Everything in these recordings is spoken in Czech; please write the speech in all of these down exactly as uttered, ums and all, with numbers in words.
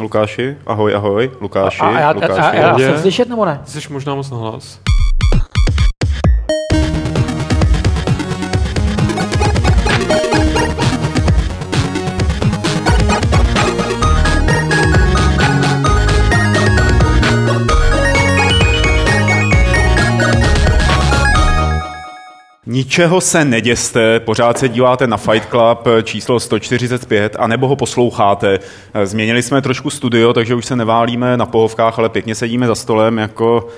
Lukáši, ahoj, ahoj, Lukáši, a, a já, Lukáši. A, a já jsem slyšet, nebo ne? Jsi možná moc na hlas. Ničeho se neděste, pořád se díváte na Fight Club číslo sto čtyřicet pět, anebo ho posloucháte. Změnili jsme trošku studio, takže už se neválíme na pohovkách, ale pěkně sedíme za stolem jako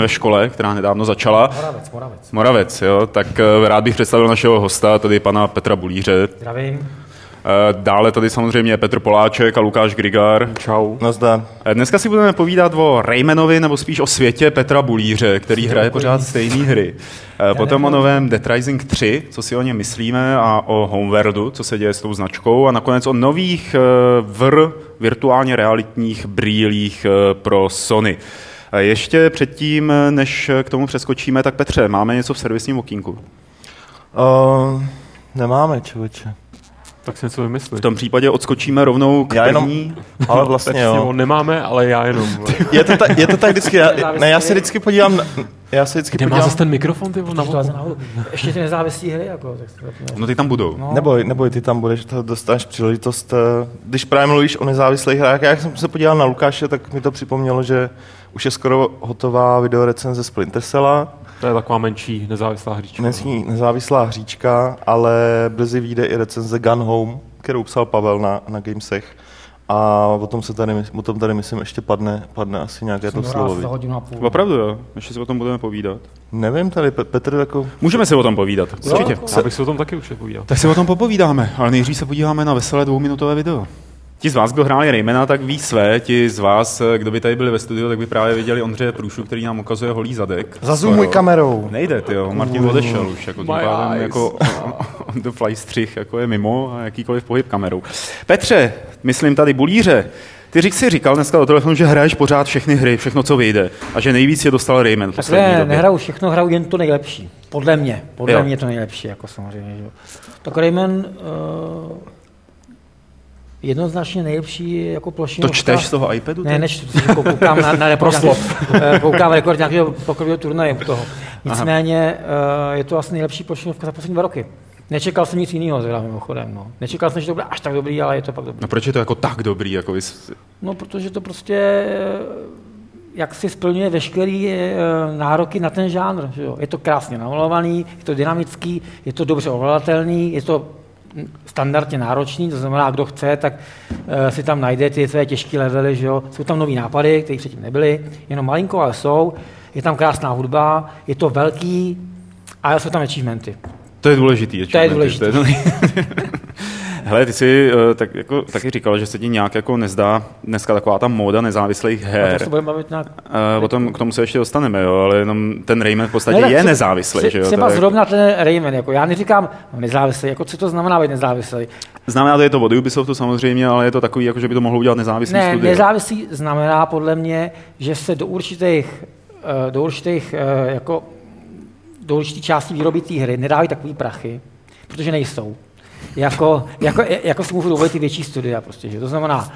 ve škole, která nedávno začala. Moravec, Moravec. Moravec, jo. Tak rád bych představil našeho hosta, tady pana Petra Bulíře. Zdravím. Dále tady samozřejmě Petr Poláček a Lukáš Grigár. Čau. Nazdar. Dneska si budeme povídat o Raymanovi, nebo spíš o světě Petra Bulíře, který Svět hraje pořád stejné hry. Potom o novém Dead Rising tři, co si o něm myslíme, a o Homeworldu, co se děje s tou značkou, a nakonec o nových vr virtuálně realitních brýlích pro Sony. Ještě předtím, než k tomu přeskočíme, tak Petře, máme něco v servisním okýnku? Uh, nemáme, člověče. Tak si něco vymyslíš. V tom případě odskočíme rovnou k já první. Jenom, ale vlastně jo. Nemáme, ale já jenom. je, to ta, je to tak vždycky. Já, ne, já se vždycky podívám... Na, já se vždycky Kde podívám. Má zase ten mikrofon, ty vole? Ještě ty nezávislí hry, jako. No ty tam budou. No. Neboj, neboj, ty tam budeš, to dostaneš příležitost. Když právě mluvíš o nezávislých hrách, já jsem se podíval na Lukáše, tak mi to připomnělo, že už je skoro hotová videorecenze Splinter Cella. To je taková menší nezávislá hříčka. Menší nezávislá hříčka, ale brzy vyjde i recenze Gone Home, kterou psal Pavel na, na Gamesech. A o tom, se tady, o tom tady, myslím, ještě padne, padne asi nějaké to slovo. Opravdu jo, ještě si o tom budeme povídat. Nevím, tady Petr jako... Můžeme si o tom povídat, určitě. Já bych si o tom taky už povídal. Tak si o tom popovídáme, ale nejdřív se podíváme na veselé dvouminutové video. Ti z vás, kdo hráli Raymana, tak ví své. Ti z vás, kdo by tady byli ve studiu, tak by právě viděli Ondřeje Průšu, který nám ukazuje holý zadek. Zazumuj kamerou. Nejde, tyjo. Martin odešel už. Jako, pádem, jako on to fly střih, jako je mimo a jakýkoliv pohyb kamerou. Petře, myslím tady Bulíře, ty řík si říkal dneska do telefonu, že hraješ pořád všechny hry, všechno, co vyjde, a že nejvíc je dostal Rayman. Tak ne, nehraju všechno, hraju jen to nejlepší. Podle mě. Podle jo. mě to nejlepší, jako samozřejmě. Tak Rayman... Uh... Jednoznačně nejlepší jako plošinu. To čteš z toho iPadu? Ne, nečtu, koukám na, na report, koukám rekord nějakého pokrového turnaje toho. Nicméně uh, je to asi nejlepší plošinovka za poslední dva roky. Nečekal jsem nic jiného, zvědám mimochodem. No. Nečekal jsem, že to bude až tak dobrý, ale je to pak dobrý. A proč je to jako tak dobrý? Jako vys... No, protože to prostě jak si splňuje veškerý uh, nároky na ten žánr. Že jo? Je to krásně namalovaný, je to dynamický, je to dobře ovladatelný, je to standardně náročný, to znamená, kdo chce, tak e, si tam najde ty své těžké levely, že jo. Jsou tam nový nápady, které předtím nebyly, jenom malinko, ale jsou. Je tam krásná hudba, je to velký, ale jsou tam achievementy. To je důležitý. To je důležitý. To je důležitý. Hele, ty jsi tak, jako, taky říkal, že se ti nějak jako nezdá dneska taková ta móda nezávislých her. No, tak se budeme bavit na... Uh, o tom, k tomu se ještě dostaneme, jo, ale jenom ten Rayman v podstatě ne, je třeba, nezávislý. Třeba, že jo, třeba zrovna ten Rayman, jako já neříkám nezávislý, jako co to znamená být nezávislý? Znamená to, je to od Ubisoftu samozřejmě, ale je to takový, jako že by to mohlo udělat nezávislý ne, studio. Nezávislý znamená podle mě, že se do určitých, do určitých jako, do určitých částí výroby té hry nedávají takový prachy, protože nejsou. Jako, jako, jako si můžu dovolit ty větší studia prostě, že to znamená,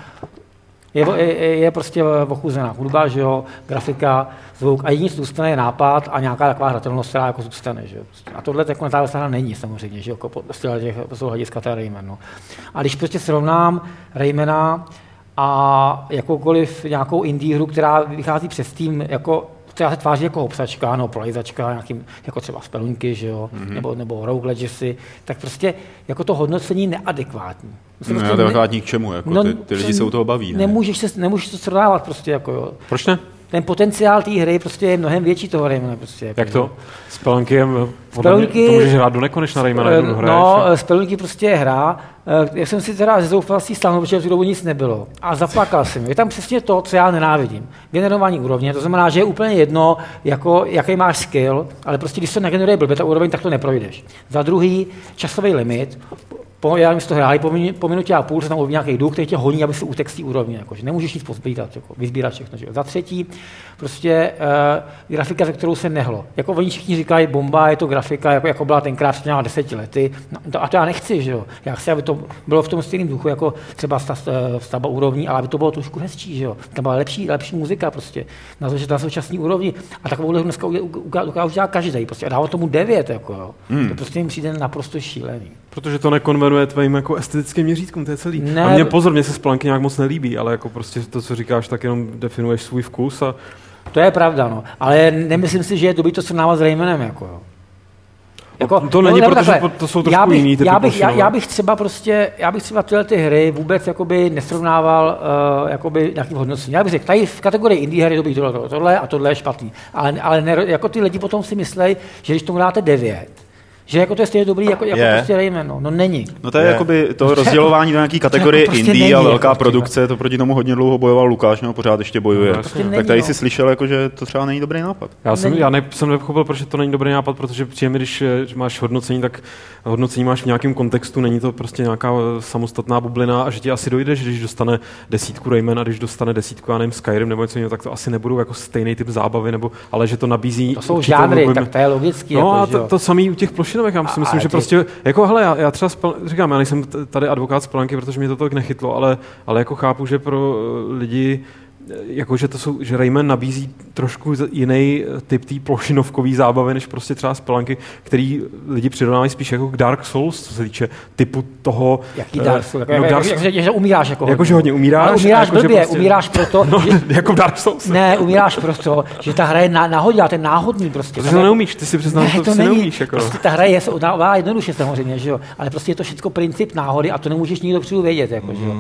je, je, je prostě ochuzená hudba, že jo, grafika, zvuk a jediný zůstane je nápad a nějaká taková hratelnost, která jako zůstane, že jo. A tohle jako nezávislá není samozřejmě, že jo, jako z hlediska té Rayman, no. A když prostě srovnám Raymana a jakoukoliv nějakou indie hru, která vychází přes Steam, jako která se tváří jako obsačka, no prolejzačka, nějakým, jako třeba Spelunky, že jo, mm-hmm. nebo, nebo Rogue Legacy, tak prostě jako to hodnocení neadekvátní. Myslím, no, prostě neadekvátní ne... k čemu, jako no, ty, ty lidi se u toho baví. Ne? Nemůžeš, se, nemůžeš to srovnávat prostě, jako jo. Proč ne? Ten potenciál té hry prostě je mnohem větší toho Raymana. Prostě, jako, jak to? Spelunky je, Spelunky, to můžeš hrát do nekonečna Raymana, jednou hraješ. No, a... Spelunky prostě je hra. Já jsem si teda zoufal si stáhnout, protože v tu dobu nic nebylo. A zaplakal jsem. Je tam přesně to, co já nenávidím. Generování úrovně, to znamená, že je úplně jedno, jako, jaký máš skill, ale prostě když se nageneruje blbě ta úroveň, tak to neprojdeš. Za druhý, časový limit. po, já nevím, že to hráli, po, min, po minutě a půl se tam objeví nějaký duch, který tě honí, aby si utekl z té úrovně, jakože nemůžeš nic pozbírat, jako, vyzbírat všechno. Že? Za třetí, prostě uh, grafika, ze kterou se nehlo. Jako oni všichni říkají, bomba, je to grafika, jako, jako byla tenkrát před nějaká deseti lety, no, to, a to já nechci, že jo. Já chci, aby to bylo v tom stejném duchu, jako třeba stavba úrovní, ale aby to bylo trošku hezčí, že jo. Tam byla lepší, lepší muzika prostě, na, na současné úrovni. A takovouhle dneska ukáže každý, prostě, a dává tomu devět, jako, jo. Hmm. To prostě jim přijde naprosto šílený. Protože to nekonvenuje tvým jako estetickým měřítkům, to je celý. Ne, a mě pozor, mě se Spelunky nějak moc nelíbí, ale jako prostě to, co říkáš, tak jenom definuješ svůj vkus a... To je pravda, no. Ale nemyslím si, že je dobrý to srovnávat s Raymanem, jako jo. Jako, to není, no, protože to jsou trošku já bych, jiný typy. Já bych, já, já bych třeba prostě, já bych třeba tyhle ty hry vůbec jakoby nesrovnával uh, jakoby nějakým hodnocením. Já bych řekl, tady v kategorii indie hry dobrý tohle, tohle a tohle je špatný. Ale, ale ne, jako ty lidi potom si myslej, že když tomu dáte devět, že jako to je stejně dobrý, jako, jako prostě Rayman, no. No není. No to je, je. jakoby to rozdělování do nějaký kategorie prostě indie a velká jako produkce, to proti tomu hodně dlouho bojoval Lukáš, no pořád ještě bojuje. No, prostě tak není, tady no. Si slyšel, jako, že to třeba není dobrý nápad. Já jsem, já ne, jsem nepochopil, proč to není dobrý nápad, protože příjemně, když máš hodnocení, tak hodnocení máš v nějakém kontextu, není to prostě nějaká samostatná bublina a že ti asi dojdeš, když dostane desítku Rayman a když dostane desítku, já nevím, Skyrim nebo něco jiného, tak to asi nebudou jako stejný typ zábavy, nebo, ale že to nabízí... To jsou žánry, tak to je logický. No a to samý u těch plošin. Já si myslím, že ty... prostě, jako hele, já, já třeba, spal, říkám, já nejsem tady advokát Spelunky, protože mě to tak nechytlo, ale, ale jako chápu, že pro lidi, jako že to jsou, že Rayman nabízí trošku jiný typ té plošinovkové zábavy, než prostě třeba Spelunky, který lidi přirovnávají spíš jako k Dark Souls, co se týče typu toho... Jaký Dark Souls? No, jak, jak, jak, jak, že umíráš jako hodně. Jako, že hodně umíráš. Ale umíráš jako, blbě, prostě, umíráš proto... No, že, jako Dark Souls. Ne, umíráš proto, že ta hra je na, náhodila, ten náhodný prostě. Protože to neumíš, ty si přiznám, ne, to, to si není, neumíš. Jako. Prostě ta hra je odává jednoduše samozřejmě, že jo, ale prostě je to všechno princip náhody a to nemůžeš nikdo dopředu vědět, jako, že jo.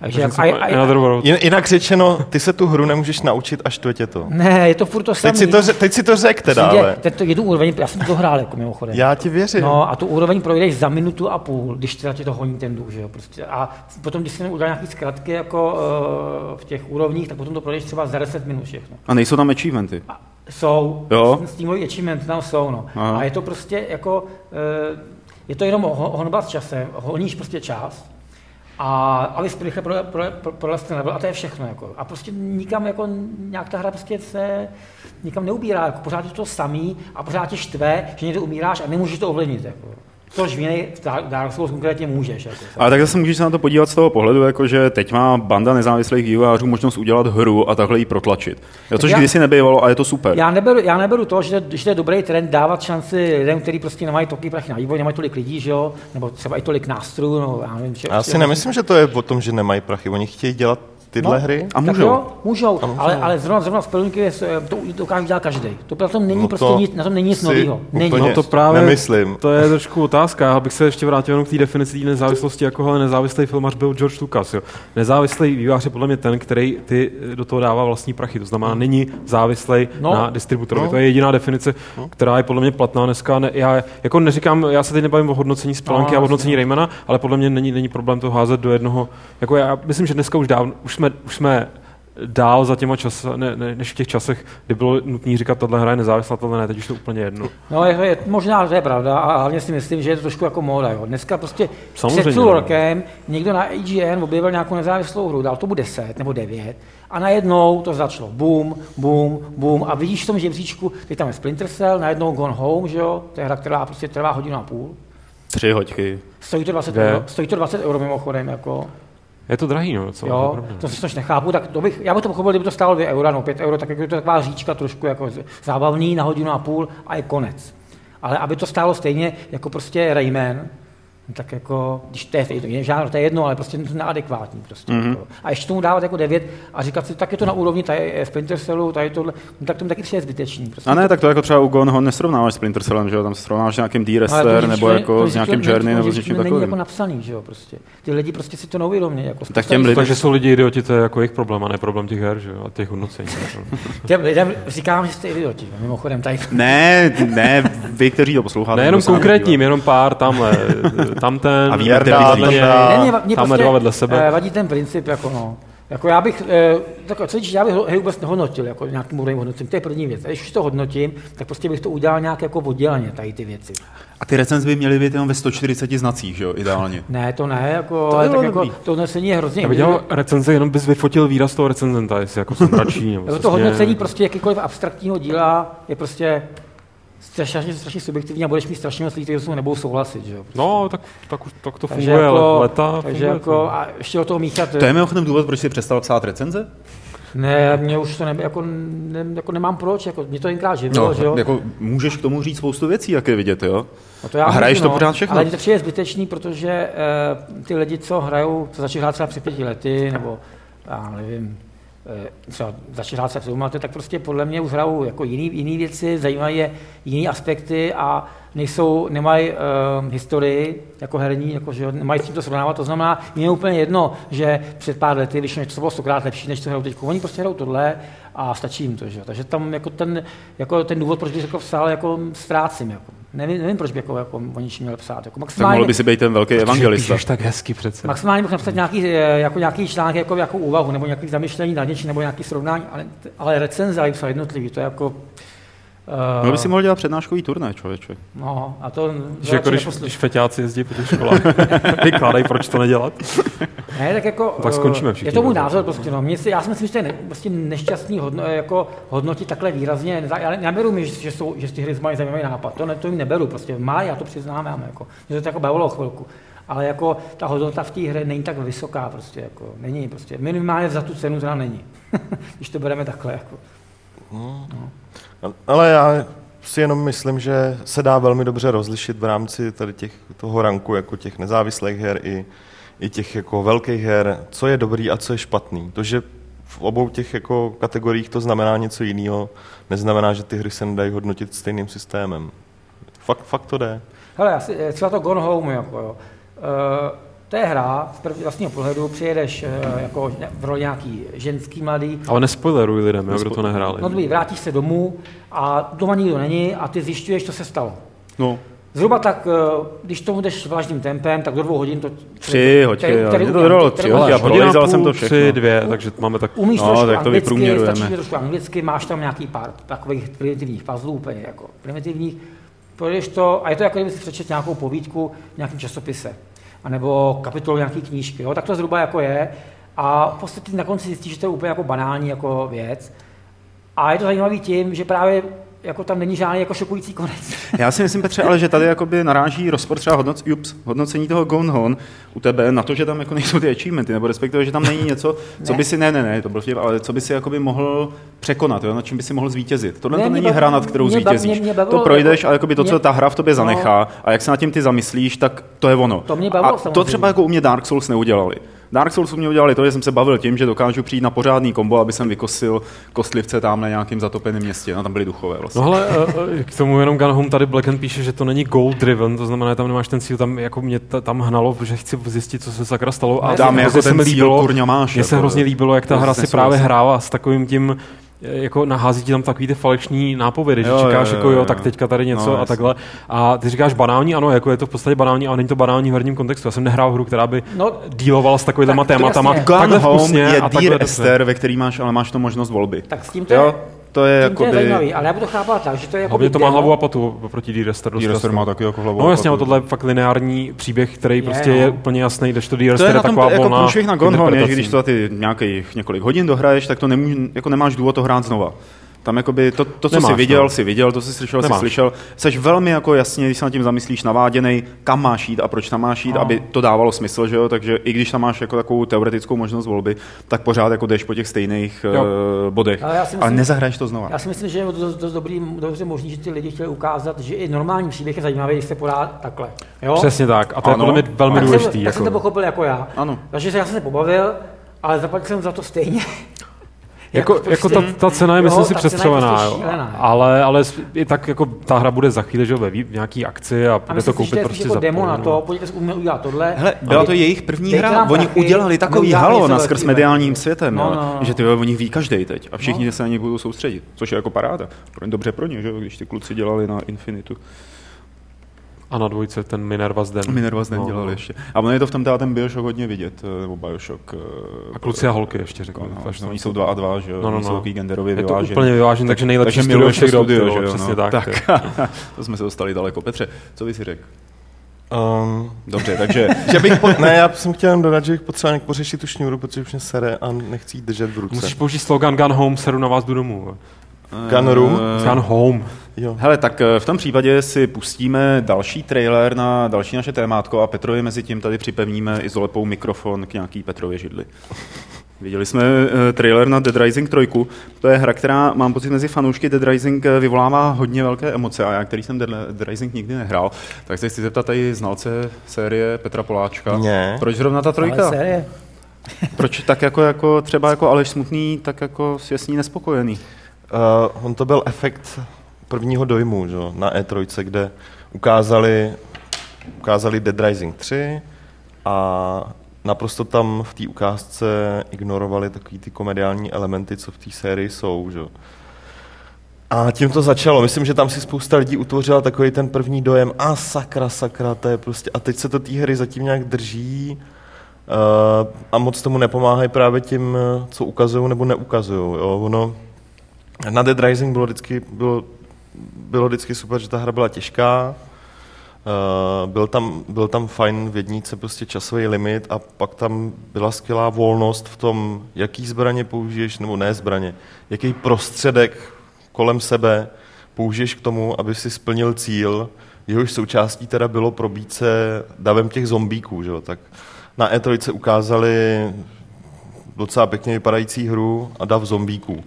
Takže jak, aj, aj, aj, jinak řečeno, ty se tu hru nemůžeš naučit, až to tě to. Ne, je to furt to samý. Teď si to, teď si to řek teda, ale. Teď to jedu úroveň, já jsem to hrál jako mimochodem. Já ti věřím. No a tu úroveň projdeš za minutu a půl, když teda tě to honí ten duch, že jo, prostě. A potom, když si neudělá nějaký zkratky jako uh, v těch úrovních, tak potom to projdeš třeba za deset minut všechno. A nejsou tam achievementy? A jsou, jo? S tím achievementy tam jsou, no. Aha. A je to prostě jako, uh, je to jenom honba s časem, honíš prostě čas. A ale rychle pro, pro, pro, pro level, a to je všechno. Jako. A prostě nikam, jako, nějak ta hra prostě se nikam neubírá. Jako. Pořád je to samý a pořád tě štve, že někde umíráš a nemůžeš to ovlivnit. Jako. Což v jiné Dark Souls konkrétně můžeš. Jako. Ale tak zase můžeš se na to podívat z toho pohledu, jako, že teď má banda nezávislých vývojářů možnost udělat hru a takhle ji protlačit. Což já, kdysi nebývalo a je to super. Já neberu, já neberu to, že, že to je dobrý trend dávat šanci lidem, kteří prostě nemají toky prachy na vývoj, nemají tolik lidí, že jo? Nebo třeba i tolik nástrojů. No, já nevím, že, já si nemyslím, že to je o tom, že nemají prachy. Oni chtějí dělat tyhle no, hry a můžou. Jo, můžou, a můžou. Ale, ale zrovna, zrovna Spelunky to dokáže dělat každý. To na tom není no to prostě nic, na tom není nic nového. No to právě nemyslím. To je trošku otázka. Já bych se ještě vrátil jenom k té definici nezávislosti, jako ale nezávislý filmař byl George Lucas. Jo. Nezávislý vývojář je podle mě ten, který ty do toho dává vlastní prachy. To znamená, není závislý no. na distributorovi. No. To je jediná definice, no. která je podle mě platná dneska. Ne, já jako neříkám, já se teď nebavím o hodnocení Spelunky no, a hodnocení Raymana, ale podle mě není, není problém to házet do jednoho. Jako já myslím, že dneska už dávno už Jsme, už jsme dál za těma čas, ne, ne, než v těch časech, kdy bylo nutné říkat, tato hra je nezávislá, tato ne, teď už to úplně jedno. No, je, je, možná to je pravda a hlavně si myslím, že je to trošku jako móda. Jo. Dneska prostě samozřejmě, před půl rokem někdo na E G N objevil nějakou nezávislou hru, dal tomu deset nebo devět a najednou to začalo boom, boom, boom a vidíš v tom žebříčku, teď tam je Splinter Cell, najednou Gone Home, že jo, to je hra, která prostě trvá hodinu a půl. Tři hoďky. Stojí to dvacet euro, stojí to dvacet euro mimochodem, jako... Je to drahý, no, co? Jo, to si což nechápu, tak to bych, já bych to pochopil, kdyby to stálo dvě eura, no pět euro, tak je to taková říčka trošku jako zábavný na hodinu a půl a je konec. Ale aby to stálo stejně jako prostě Rayman, tak jako, když to je, to je žánr, to je jedno, ale prostě neadekvátní prostě. Mm-hmm. Jako. A ještě tomu dávat jako devět a říkat si, tak je to na úrovni, tady je Splinter Cellu, tady tohle, no, tak tomu taky přijde zbytečný. Prostě. A ne, tak to jako třeba u Gone Home nesrovnáváš Splinter Cellem, že jo, tam srovnáváš s nějakým Dear Esther, nebo jako s nějakým Journey, nebo s něčím takovým. To není jako napsaný, že jo, prostě. Ty lidi prostě si to neuvědomí. Jako tak těm lidem... Takže jsou lidi idioti, to je jako jejich problém, a ne problém těch her, že jo, a těch hodnocení. Těm lidem říkám, že jste idioti, mimochodem tady. Ne, ne, vy, kteří to posloucháte. Nejenom konkrétním, jenom pár tamhle. Tamten, a výrda, výrda, výrda, výrda, výrda, výrda, výrda, výrda, tam ten, tam dva vedle sebe. Vadí ten princip, jako no. Jako já bych, tak co já bych hry vůbec nehodnotil, jako nějakým úrovním hodnocím, to je první věc. A když to hodnotím, tak prostě bych to udělal nějak jako odděleně, tady ty věci. A ty recenze by měly být jenom ve sto čtyřiceti znacích, že jo, ideálně? Ne, to ne, jako, to, tak jako, to hodnocení je hrozně. Já bych dělal recenze, jenom bys vyfotil výraz toho recenzenta, jestli jako smračí. Nebo to hodnocení prostě jakýkoliv abstraktního díla je prostě strašně, strašně subjektivní a budeš mít strašně moc lidí, kteří se nebudou souhlasit, že jo? Prostě. No, tak, tak, tak to funguje, jako, leta. Takže funguje, jako, a ještě do toho míchat. To je mimochodem důvod, proč jsi přestal psát recenze? Ne, mě už to ne, jako, ne, jako nemám proč, jako, mě to jenkrát živilo, no, že jo? Jako můžeš k tomu říct spoustu věcí, jak je vidět, jo? No to já a hraješ no, to pořád všechno? Ale to přijde zbytečný, protože e, ty lidi, co hrajou, co začali hrát třeba před pěti lety, nebo já nevím, třeba začít hrát se přesumáte, tak prostě podle mě už hrajou jako jiný, jiný věci, zajímají je jiný aspekty a nejsou, nemají uh, historii jako herní, jako, že nemají s tím to srovnávat, to znamená, je úplně jedno, že před pár lety vyšlo něco, co bylo stokrát lepší, než co hrajou teď. Oni prostě hrajou tohle a stačí jim to, že? Takže tam jako ten, jako ten důvod, proč bych jako vstal, jako ztrácím, jako. Nevím, nevím, proč bych jako, jako o ničem měl psát. Jako maximálně, tak mohl by si být ten velký evangelista. Píšeš tak hezky přece. Maximálně bych napsat nějaký, jako nějaký článek, jako nějakou úvahu, nebo nějaký zamyšlení nad něčím, nebo nějaký srovnání, ale, ale recenze ale psal jednotlivý, to je jako... Uh... No by si mohl dělat přednáškový turné, člověče. No, a to... Že jako když, když feťáci jezdí po těch školách, vykládají, proč to nedělat. Ne, tak jako... Tak skončíme všichni. Je to můj názor, prostě, no. Mě si, já si myslím, že to je ne, prostě nešťastný hodno, jako hodnotit takhle výrazně. Já neberu mi, že, jsou, že ty hry mají zajímavý nápad. To, ne, to jim neberu, prostě má, já to přiznám, já mě, jako. Mě to tak jako bavilo chvilku. Ale jako ta hodnota v té hře není tak vysoká, prostě, jako, není, prostě. Minimálně za tu cenu zda není, když to bereme takhle, jako. No. Ale já si jenom myslím, že se dá velmi dobře rozlišit v rámci tady těch, toho ranku jako těch nezávislých her i, i těch jako velkých her, co je dobrý a co je špatný. To, že v obou těch jako kategoriích to znamená něco jiného, neznamená, že ty hry se nedají hodnotit stejným systémem. Fakt, fakt to jde. Hele, já si, třeba to Gone Home, jako jo. Uh... To je hra, z prvního vlastního pohledu přijedeš jako v roli nějaký ženský mladý. Ale nespoileruj lidem, nespo... kdo to nehráli. No dobrý, vrátíš se domů a doma nikdo není a ty zjišťuješ, co se stalo. No. Zhruba tak, když tomu jdeš vlažným tempem, tak do dvou hodin to... Tři hoďky, jo. Mě to dodalo tři hoďky, já prolejzal jsem to všechno. Tři, dvě, takže máme tak... Umíš no, trošku tak to anglicky, stačí trošku anglicky, máš tam nějaký pár takových primitivních puzzlů, úplně jako primitivních. Projdeš to, a je to jako kdyby si přečet nějakou povídku v nějakém časopise. A nebo kapitolu nějaký knížky, jo? Tak to zhruba jako je. A v podstatě na konci zjistíš, že to je úplně jako banální jako věc. A je to zajímavý tím, že právě jako tam není žádný jako šokující konec. Já si myslím, Petře, ale že tady jakoby naráží rozpor třeba hodnoc, ups, hodnocení toho Gone Home u tebe na to, že tam jako nejsou ty achievementy, nebo respektive, že tam není něco, co by si, ne, ne, ne, to bylo vtip, ale co by si jakoby mohl překonat, jo, nad čím by si mohl zvítězit. Tohle ne, to není bavilo, hra, nad kterou zvítězíš. Mě, mě bavilo, to projdeš a jakoby to, co mě, ta hra v tobě zanechá no, a jak se nad tím ty zamyslíš, tak to je ono. To mě bavilo, a samozřejmě. To třeba jako u mě Dark Souls neudělali. Dark Souls u mě udělali to, že jsem se bavil tím, že dokážu přijít na pořádný kombo, aby jsem vykosil kostlivce tam na nějakém zatopeném městě. No, tam byly duchové vlastně. No ale k tomu jenom Gone Home tady Blacken píše, že to není goal driven, to znamená, že tam nemáš ten cíl, tam jako mě tam hnalo, protože chci zjistit, co se sakra stalo. A tam jako se mi líbilo, mě se hrozně líbilo, jak ta hra si právě hrála s takovým tím, jako nahází ti tam takový ty falešní nápovědy, jo, že čekáš, jo, jo, jako jo, tak teďka tady něco no, a takhle. A ty říkáš banální, ano, jako je to v podstatě banální, ale není to banální v herním kontextu. Já jsem nehrál hru, která by no, dílovala s takovýma tak, tématama. Gone Home je Dear Esther, ve který máš, ale máš to možnost volby. Tak s tím to jo? To je jakoby... zajímavý, ale já budu chápat tak, že to je jako hlavně to má hlavu a patu proti Dear Esther. Dear Esther má taky jako hlavu. No jasně, ale tohle je fakt lineární příběh, který je, prostě no. je úplně jasný, když to Dear Esther je taková volná. To je na tom jako průšvih na Gone Home, když to ty nějakých několik hodin dohraješ, tak to nemůže, jako nemáš důvod to hrát znova. Tam jakoby to, to co nemáš, jsi viděl, no. jsi viděl, to jsi slyšel, nemáš. jsi slyšel. Seš velmi jako jasně, když se nad tím zamyslíš, naváděnej, kam máš jít a proč tam máš jít, no. aby to dávalo smysl, že jo? Takže i když tam máš jako takovou teoretickou možnost volby, tak pořád jako jdeš po těch stejných uh, bodech. Ale, myslím, ale nezahraješ to znova. Já si myslím, že je dost, dost dobrý, dobře možný, že ty lidi chtěli ukázat, že i normální příběh je zajímavý, když se podá takhle. Jo? Přesně tak. A to ano. je velmi velmi důležitý. Tak jsem to pochopil jako já. Ano. Takže já jsem se pobavil, ale zaplatil jsem za to stejně. Jako, prostě, jako ta, ta cena je, myslím si, přestřelená, prostě ale, ale i tak jako ta hra bude za chvíli, že ve nějaký akci a bude to koupit prostě jako za demo půl, na to, pojďte umět udělat tohle. Hele, byla to jejich první hra, oni prachy, udělali takový halo na skrz mediálním světem, no, no, no. že ty o nich ví každej teď a všichni no. se na ně budou soustředit, což je jako paráda. Dobře pro ně, že když ty kluci dělali na Infinitu. A na dvojce ten Minerva zden. Minerva zden no, dělal no. ještě. A ono je to v tom teda ten Bioshock hodně vidět, nebo Bioshock. A kluci a holky ještě řeknu. No, no, oni jsou dva a dva, že jo? No, no, no. Jsou takový genderově vyvážený. Je to úplně vyvážený, takže nejlepší studio všech dob, že jo? Přesně no, tak. tak. To jsme se dostali daleko. Petře, co bys si řekl? Um, Dobře, takže... že bych po... Ne, já jsem chtěl dodat, že bych potřeboval nějak pořešit tu šňůru, protože už mě sere a nechci jí držet v ruce. Musíš použít slogan Gone Home, seru na vás do domů. Gone Room? Gone Home. Jo. Hele, tak v tom případě si pustíme další trailer na další naše témátko a Petrovi mezi tím tady připevníme izolepou mikrofon k nějaký Petrově židli. Viděli jsme trailer na Dead Rising tři. To je hra, která, mám pocit, mezi fanoušky Dead Rising vyvolává hodně velké emoce a já, který jsem Dead Rising nikdy nehrál, tak se chci zeptat tady znalce série Petra Poláčka. Ne. Proč zrovna ta trojka? Série. Proč tak jako, jako třeba jako Aleš Smutný, tak jako je s ní nespokojený? Uh, on to byl efekt prvního dojmu, že? Na E tři, kde ukázali, ukázali Dead Rising tři a naprosto tam v té ukázce ignorovali takový ty komediální elementy, co v té sérii jsou. Že? A tím to začalo. Myslím, že tam si spousta lidí utvořila takový ten první dojem. A sakra, sakra, to je prostě... A teď se to té hry zatím nějak drží uh, a moc tomu nepomáhají právě tím, co ukazují nebo neukazují. Jo? Ono... Na Dead Rising bylo vždycky, bylo, bylo vždycky super, že ta hra byla těžká, uh, byl, tam, byl tam fajn v jednice prostě časový limit a pak tam byla skvělá volnost v tom, jaký zbraně použiješ, nebo ne zbraně, jaký prostředek kolem sebe použiješ k tomu, aby si splnil cíl, jehož součástí teda bylo probít se davem těch zombíků, že jo, tak na E tři ukázali docela pěkně vypadající hru a dav zombíků.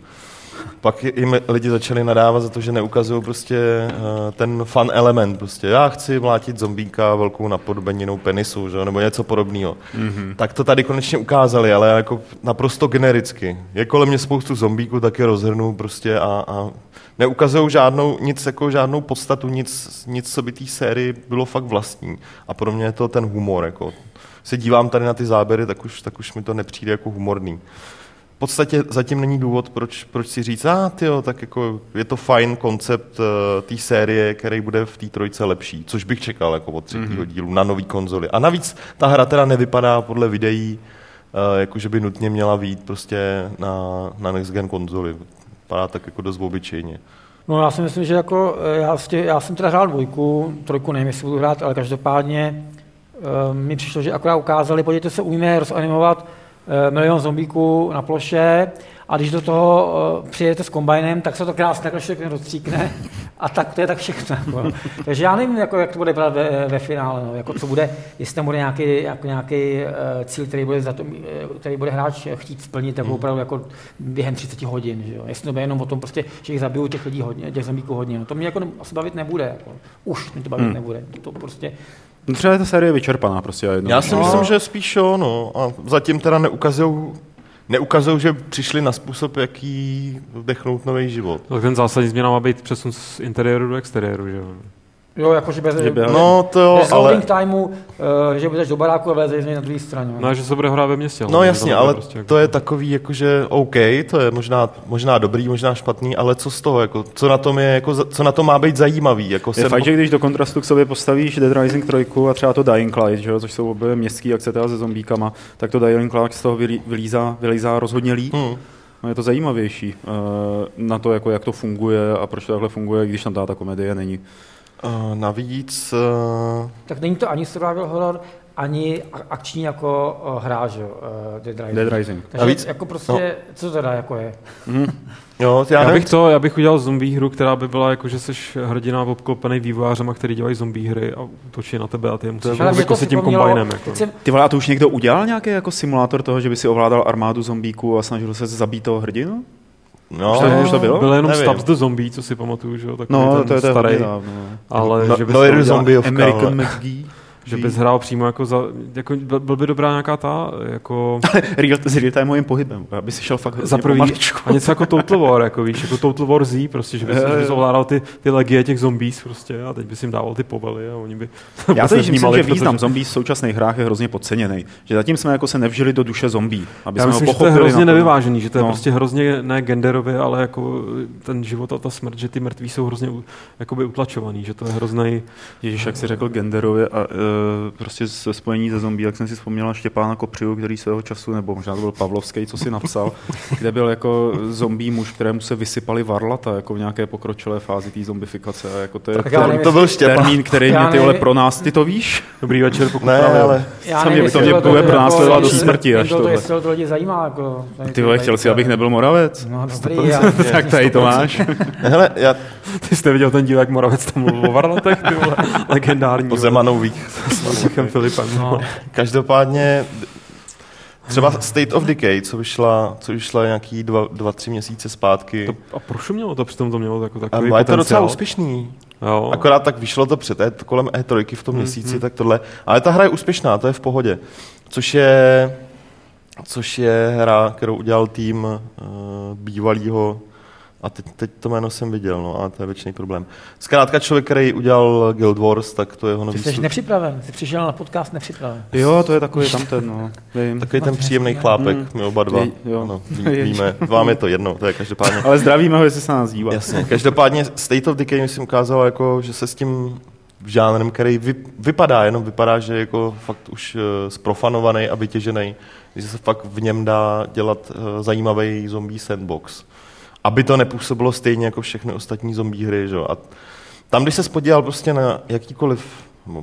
Pak jim lidi začali nadávat za to, že neukazují prostě uh, ten fun element. Prostě já chci mlátit zombíka velkou napodobeninou penisu, že? Nebo něco podobného. Mm-hmm. Tak to tady konečně ukázali, ale jako naprosto genericky. Je kolem mě spoustu zombíků, tak je rozhrnu prostě a, a neukazují žádnou, nic, jako žádnou podstatu, nic, nic, co by té sérii bylo fakt vlastní. A pro mě je to ten humor. Jako. Se dívám tady na ty záběry, tak už, tak už mi to nepřijde jako humorný. V podstatě zatím není důvod, proč, proč si říct, ah, tyjo, tak jako je to fajn koncept uh, té série, který bude v té trojce lepší, což bych čekal jako od třetího mm-hmm. dílu na nový konzoli. A navíc ta hra teda nevypadá podle videí, uh, jako že by nutně měla vyjít prostě na, na next gen konzoli. Vypadá tak jako dost obyčejně. No já si myslím, že jako já, tě, já jsem teda hrál dvojku, trojku nevím, jestli budu hrát, ale každopádně uh, mi přišlo, že akorát ukázali, podívejte se, umíme rozanimovat milion zombíků na ploše a když do toho uh, přijedete s kombajnem, tak se to krásně takhle všechno rozstříkne a tak to je tak všechno. No. Takže já nevím, jako, jak to bude vypadat ve, ve finále, no. Jako, co bude, jestli tam bude nějaký, jako, nějaký uh, cíl, který bude, za to, který bude hráč chtít splnit tak opravdu jako během třicet hodin. Že jo? Jestli to bude jenom o tom, prostě, že jich zabiju těch lidí hodně, těch zombíků hodně. No. To mě jako asi bavit nebude. Jako. Už mě to bavit hmm. nebude. To prostě... No třeba je ta série vyčerpaná prostě. Jednou. Já si no. myslím, že spíš jo, no. A zatím teda neukazujou, neukazujou, že přišli na způsob, jaký dechnout nový život. Tak ten zásadní změna má být přesun z interiéru do exteriéru, že jo? Jo, jakože bez, že, no, to jo, bez ale... loading timeu, uh, že budeš do baráku a vlezeš na druhé straně. No, že se bude hrát ve městě. No jasně, ale prostě to jako... je takový, jakože OK, to je možná, možná dobrý, možná špatný, ale co z toho, jako, co, na tom je, jako, co na tom má být zajímavý? Jako, je sem... fakt, že když do kontrastu k sobě postavíš Dead Rising tři a třeba to Dying Light, že jo, což jsou obě městský akce se zombíkama, tak to Dying Light z toho vylízá, vylízá rozhodně líp. Hmm. No je to zajímavější na to, jako, jak to funguje a proč to takhle funguje, když tam ta komedie není. Uh, navíc... Uh... Tak není to ani survival horror, ani akční jako uh, hra, že jo, uh, Dead Rising. Dead Rising. Takže navíc... jako prostě, no. Co teda jako je? Mm. Jo, já, já, bych to, já bych udělal zombie hru, která by byla jako, že seš hrdina obklopený vývojářema, který dělají zombie hry a útočí na tebe a ty je musíš vykosit tím kombajnem. Jako. Jsem... Ty vole, a to už někdo udělal nějaký jako simulátor toho, že by si ovládal armádu zombíků a snažil se zabít toho hrdinu? No, už to, už to bylo? Bylo jenom Stabs the Zombie, co si pamatuju, že jo, takový no, ten to je starý, hodně, ale no, že by no, se udělal American McGee. Že bys hrál přímo jako za, jako byl by dobrá nějaká ta, jako... real, s real-timeovým pohybem, aby si šel fakt za prvý a něco jako Total War, jako víš, jako Total War Z, prostě, že bys, je, bys ovládal ty, ty legie těch zombies prostě a teď bys jim dával ty povely a oni by... Já to myslím, že význam že... zombies v současných hrách je hrozně podceněný, že zatím jsme jako se nevžili do duše zombí, aby já jsme myslím, ho pochopili. Já myslím, že to je hrozně nevyvážený, že to je no. prostě hrozně ne genderově, ale jako ten život a ta smrt, že ty mrtví jsou hrozně jakoby utlačovaný, že to je hroznej... Ježíš, jak jsi řekl genderově a prostě ze spojení ze zombí, jak jsem si vzpomněl Štěpána Kopřivu, který svého času, nebo možná to byl Pavlovský, co si napsal, kde byl jako zombí muž, kterému se vysypali varlata jako v nějaké pokročilé fázi té zombifikace. A jako to, je termín, to byl termín, který mě ty, ole, pro nás, ty to víš? Dobrý večer, pokud ne, ale mě to mě bude pro nás sledovat do smrti. To jestli to lidi zajímá. Ty vole, chtěl si, abych nebyl Moravec? No dobrý. Tak tady to máš. Hele, já... Ty jste viděl ten díl, jak Moravec tam mluvil o varlatech, ty vole, legendární. Po Zemanových. No. Každopádně třeba State of Decay, co vyšla, co vyšla nějaký dva, dva, tři měsíce zpátky. To, a prošumělo to, přitom to mělo takový potenciál. A je to docela úspěšný. Jo. Akorát tak vyšlo to před e, kolem E tři v tom měsíci, mm-hmm. tak tohle. Ale ta hra je úspěšná, to je v pohodě. Což je, což je hra, kterou udělal tým uh, bývalýho a teď, teď to jméno jsem viděl, no a to je věčný problém. Zkrátka člověk, který udělal Guild Wars, tak to je jeho nový... Jsi slu... nepřipraven, jsi přišel na podcast nepřipraven. Jo, to je takový tamten, no. Vím. Takový ten příjemný chlápek, mm. my oba dva. Je, jo. No, ví, víme, vám je to jedno, to je každopádně... Ale zdravíme ho, jestli se nás dívá. Jasně, každopádně State of Decay jsem ukázal, jako, že se s tím žánrem, který vy, vypadá, jenom vypadá, že je jako fakt už uh, zprofanovaný a vytěžený, že se fakt v něm dá dělat uh, zajímavý zombie sandbox. Aby to nepůsobilo stejně jako všechny ostatní zombie hry, že jo. A tam, když se podíval prostě na jakýkoliv,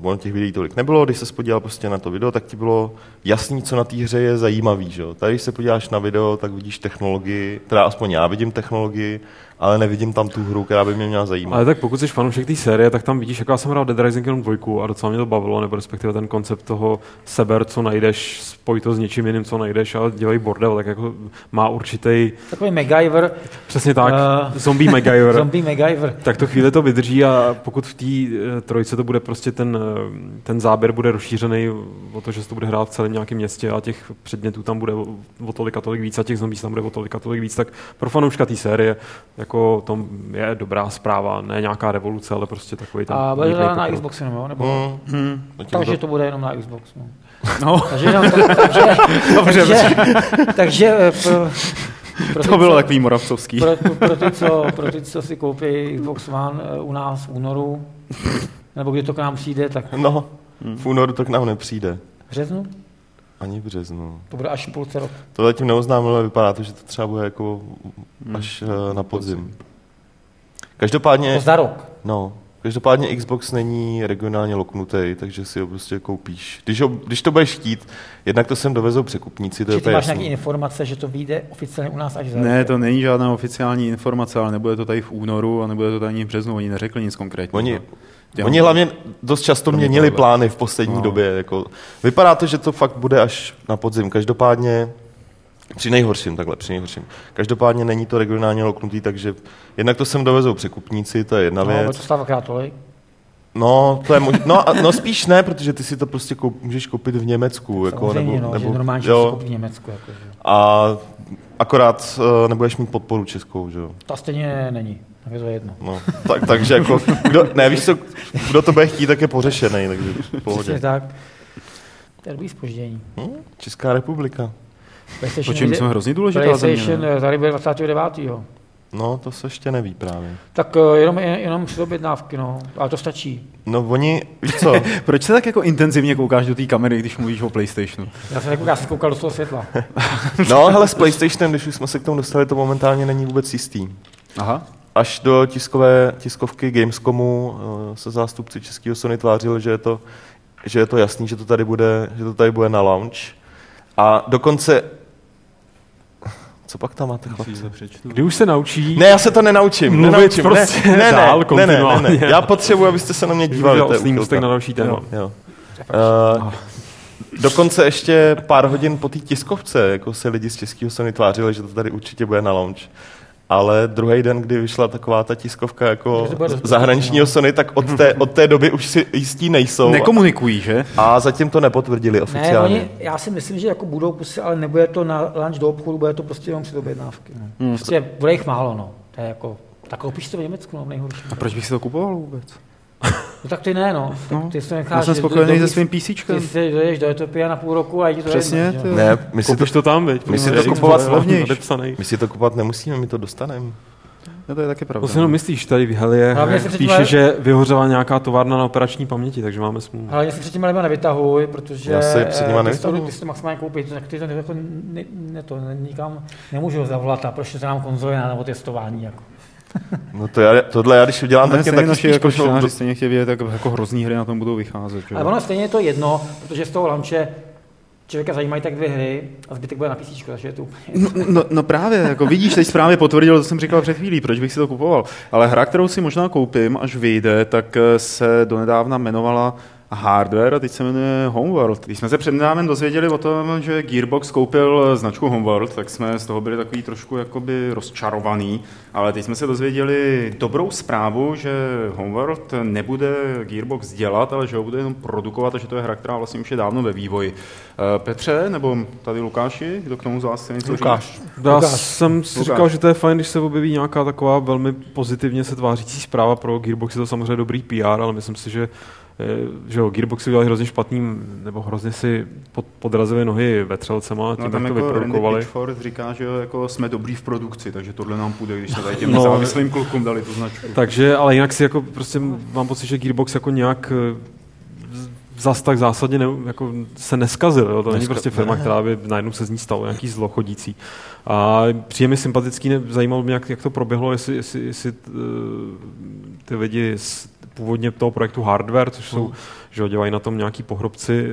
ono těch videí tolik nebylo, když se podíval prostě na to video, tak ti bylo jasný, co na té hře je zajímavý, že jo. Tady, když se podíváš na video, tak vidíš technologii, teda aspoň já vidím technologii, ale nevidím tam tu hru, která by mě měla zajímat. Ale tak pokud jsi fanoušek té série, tak tam vidíš, jak já jsem hrál Dead Rising dva a docela mě to bavilo, nebo respektive ten koncept toho seber, co najdeš, spoj to s něčím jiným, co najdeš a dělej bordel, tak jako má určitý... Takový MacGyver. Přesně tak, uh... zombie MacGyver. Zombie MacGyver. Tak to chvíli to vydrží a pokud v té trojce to bude prostě ten, ten záběr bude rozšířený o to, že se to bude hrát v celém nějakém městě a těch předmětů tam bude o tolik a tolik víc a těch zombies tam bude o tolik a tolik víc, tak pro fanouška té série jako to je dobrá zpráva, ne nějaká revoluce, ale prostě takový ten... A bude to na Xboxu, nebo? nebo... Mm. Mm. Takže to bude jenom na Xbox. No. No. Takže, no, to, takže, Dobře, takže, takže pro, pro to ty, bylo co, takový moravcovský. Pro, pro, ty, co, pro ty, co si koupí Xbox One u nás v únoru, nebo kdy to k nám přijde, tak... No, v únoru to k nám nepřijde. V březnu? Ani v březnu. To bude až půlce roku. To zatím neoznámil, ale vypadá to, že to třeba bude jako až hmm. na podzim. Každopádně... To za rok. No, každopádně Xbox není regionálně loknutý, takže si ho prostě koupíš. Když, ho, když to budeš chtít, jednak to sem dovezou překupníci, to je jasný. Ty máš nějaké informace, že to vyjde oficiálně u nás až za rok? Ne, to není žádná oficiální informace, ale nebude to tady v únoru a nebude to tady ani v březnu, oni neřekli nic konkrétního. Oni... Oni hlavně dost často měnili plány v poslední no. době. Jako. Vypadá to, že to fakt bude až na podzim. Každopádně při nejhorším, takhle, při nejhorším. Každopádně není to regionálně loknutý, takže jednak to sem dovezou překupníci, to je jedna no, věc. No, to stává krátolik. No, to je mož... no, no spíš ne, protože ty si to prostě koup... můžeš koupit v Německu. Jako, nebo, no, nebo, že normálně si koupit v Německu. Jako, že. A akorát uh, nebudeš mít podporu českou, že jo? Ta stejně není. Je to jedno. No, tak, takže jako, kdo, ne, víš co, kdo to bude chtít, tak je pořešený, takže v pohodě. Přesně tak. To je dobrý zpoždění. Hmm? Česká republika. Počím jsem hrozně důležitá země. PlayStation tady bude dvacátého devátého No, to se ještě neví právě. Tak uh, jenom, jenom předobědnávky, no. Ale to stačí. No oni, víš co? Proč se tak jako intenzivně koukáš do té kamery, když mluvíš o PlayStationu? Já jsem nekoukal, já jsem koukal do toho světla. No, hele, s PlayStationem, když už jsme se k tomu dostali, to momentálně není vůbec jistý. Aha. Až do tiskové tiskovky Gamescomu se zástupci českého Sony tvářili, že je to, že je to jasný, že to tady bude, že to tady bude na launch. A dokonce... Co pak tam máte, chlapce? Kdy už se naučí... Ne, já se to nenaučím. Mluvit prostě ne, ne, dál, ne, ne, ne, ne, ne. Já potřebuji, abyste se na mě dívali. To je úkolka. Na další téma. Jo, jo. Uh, dokonce ještě pár hodin po té tiskovce jako se lidi z českého Sony tvářili, že to tady určitě bude na launch. Ale druhý den, kdy vyšla taková ta tiskovka jako zahraničního Sony, tak od té, od té doby už si jistí nejsou. Nekomunikují, že? A zatím to nepotvrdili oficiálně. Ne, oni, já si myslím, že jako budou pustit, ale nebude to na lunch do obchodu, bude to prostě jenom předobjednávky. Hmm. Prostě bude jich málo, no. To je jako, tak koupíš to v Německu, no, nejhorší. A proč bych si to kupoval vůbec? No tak ty ne, no. no. Ty necháš, já jsem spokojený se svým písíčkem. Ty si dojdeš do Etopia na půl roku a jdi to Přesně, jedno, ne, my si to, to tam, veď. My si to kupovat My si to kupovat nemusíme, my to dostaneme. No to je taky pravda. To si jenom myslíš, tady Halie píše, že vyhořela nějaká továrna na operační paměti, takže máme smůlu. Ale já si před těma lidma nevytahuj, protože já se před těma nevytahuj. Ty si to maximálně koupit, tak ty to nikam nemůžu zavolat a proč se nám konzole na testování jako. No to já, tohle já, když udělám, no, tak je taky spíš jako šláři, do... stejně chtějí vědět, jak jako hrozný hry na tom budou vycházet. Že? Ale ono stejně je to jedno, protože z toho launche člověka zajímají tak dvě hry a zbytek bude na písíčku, takže je to úplně... No, no, no právě, jako vidíš, teď správně potvrdil, to jsem říkal před chvílí, proč bych si to kupoval. Ale hra, kterou si možná koupím, až vyjde, tak se donedávna jmenovala Hardware a teď se jmenuje Homeworld. Když jsme se přednedávnem dozvěděli o tom, že Gearbox koupil značku Homeworld, tak jsme z toho byli takový trošku jakoby rozčarovaný, ale teď jsme se dozvěděli dobrou zprávu, že Homeworld nebude Gearbox dělat, ale že ho bude jenom produkovat a že to je hra, která vlastně už je dávno ve vývoji. Petře, nebo tady Lukáši, kdo k tomu z vás chce něco Lukáš. Já Lukáš. jsem si Lukáš. říkal, že to je fajn, když se objeví nějaká taková velmi pozitivně se tvářící zpráva pro Gearbox, je to samozřejmě dobrý P R, ale myslím si, že že jo, Gearboxy udělali hrozně špatný, nebo hrozně si pod, podrazili nohy vetřelcema, tím no, jak jako to vyprodukovali. Randy Pitchford říká, že jako jsme dobrý v produkci, takže tohle nám půjde, když se tady těm nezávislým no, klukům dali tu značku. Takže, ale jinak si jako prostě mám pocit, že Gearbox jako nějak zas tak zásadně ne, jako se neskazil. Jo? To není prostě firma, která by najednou se z ní stalo nějaký zlo chodící. A příjemně sympatický, ne, zajímalo mě, jak, jak to proběhlo, jestli, jestli, jestli t, ty lidi z původně toho projektu Hardware, což jsou, že dělají na tom nějaký pohrobci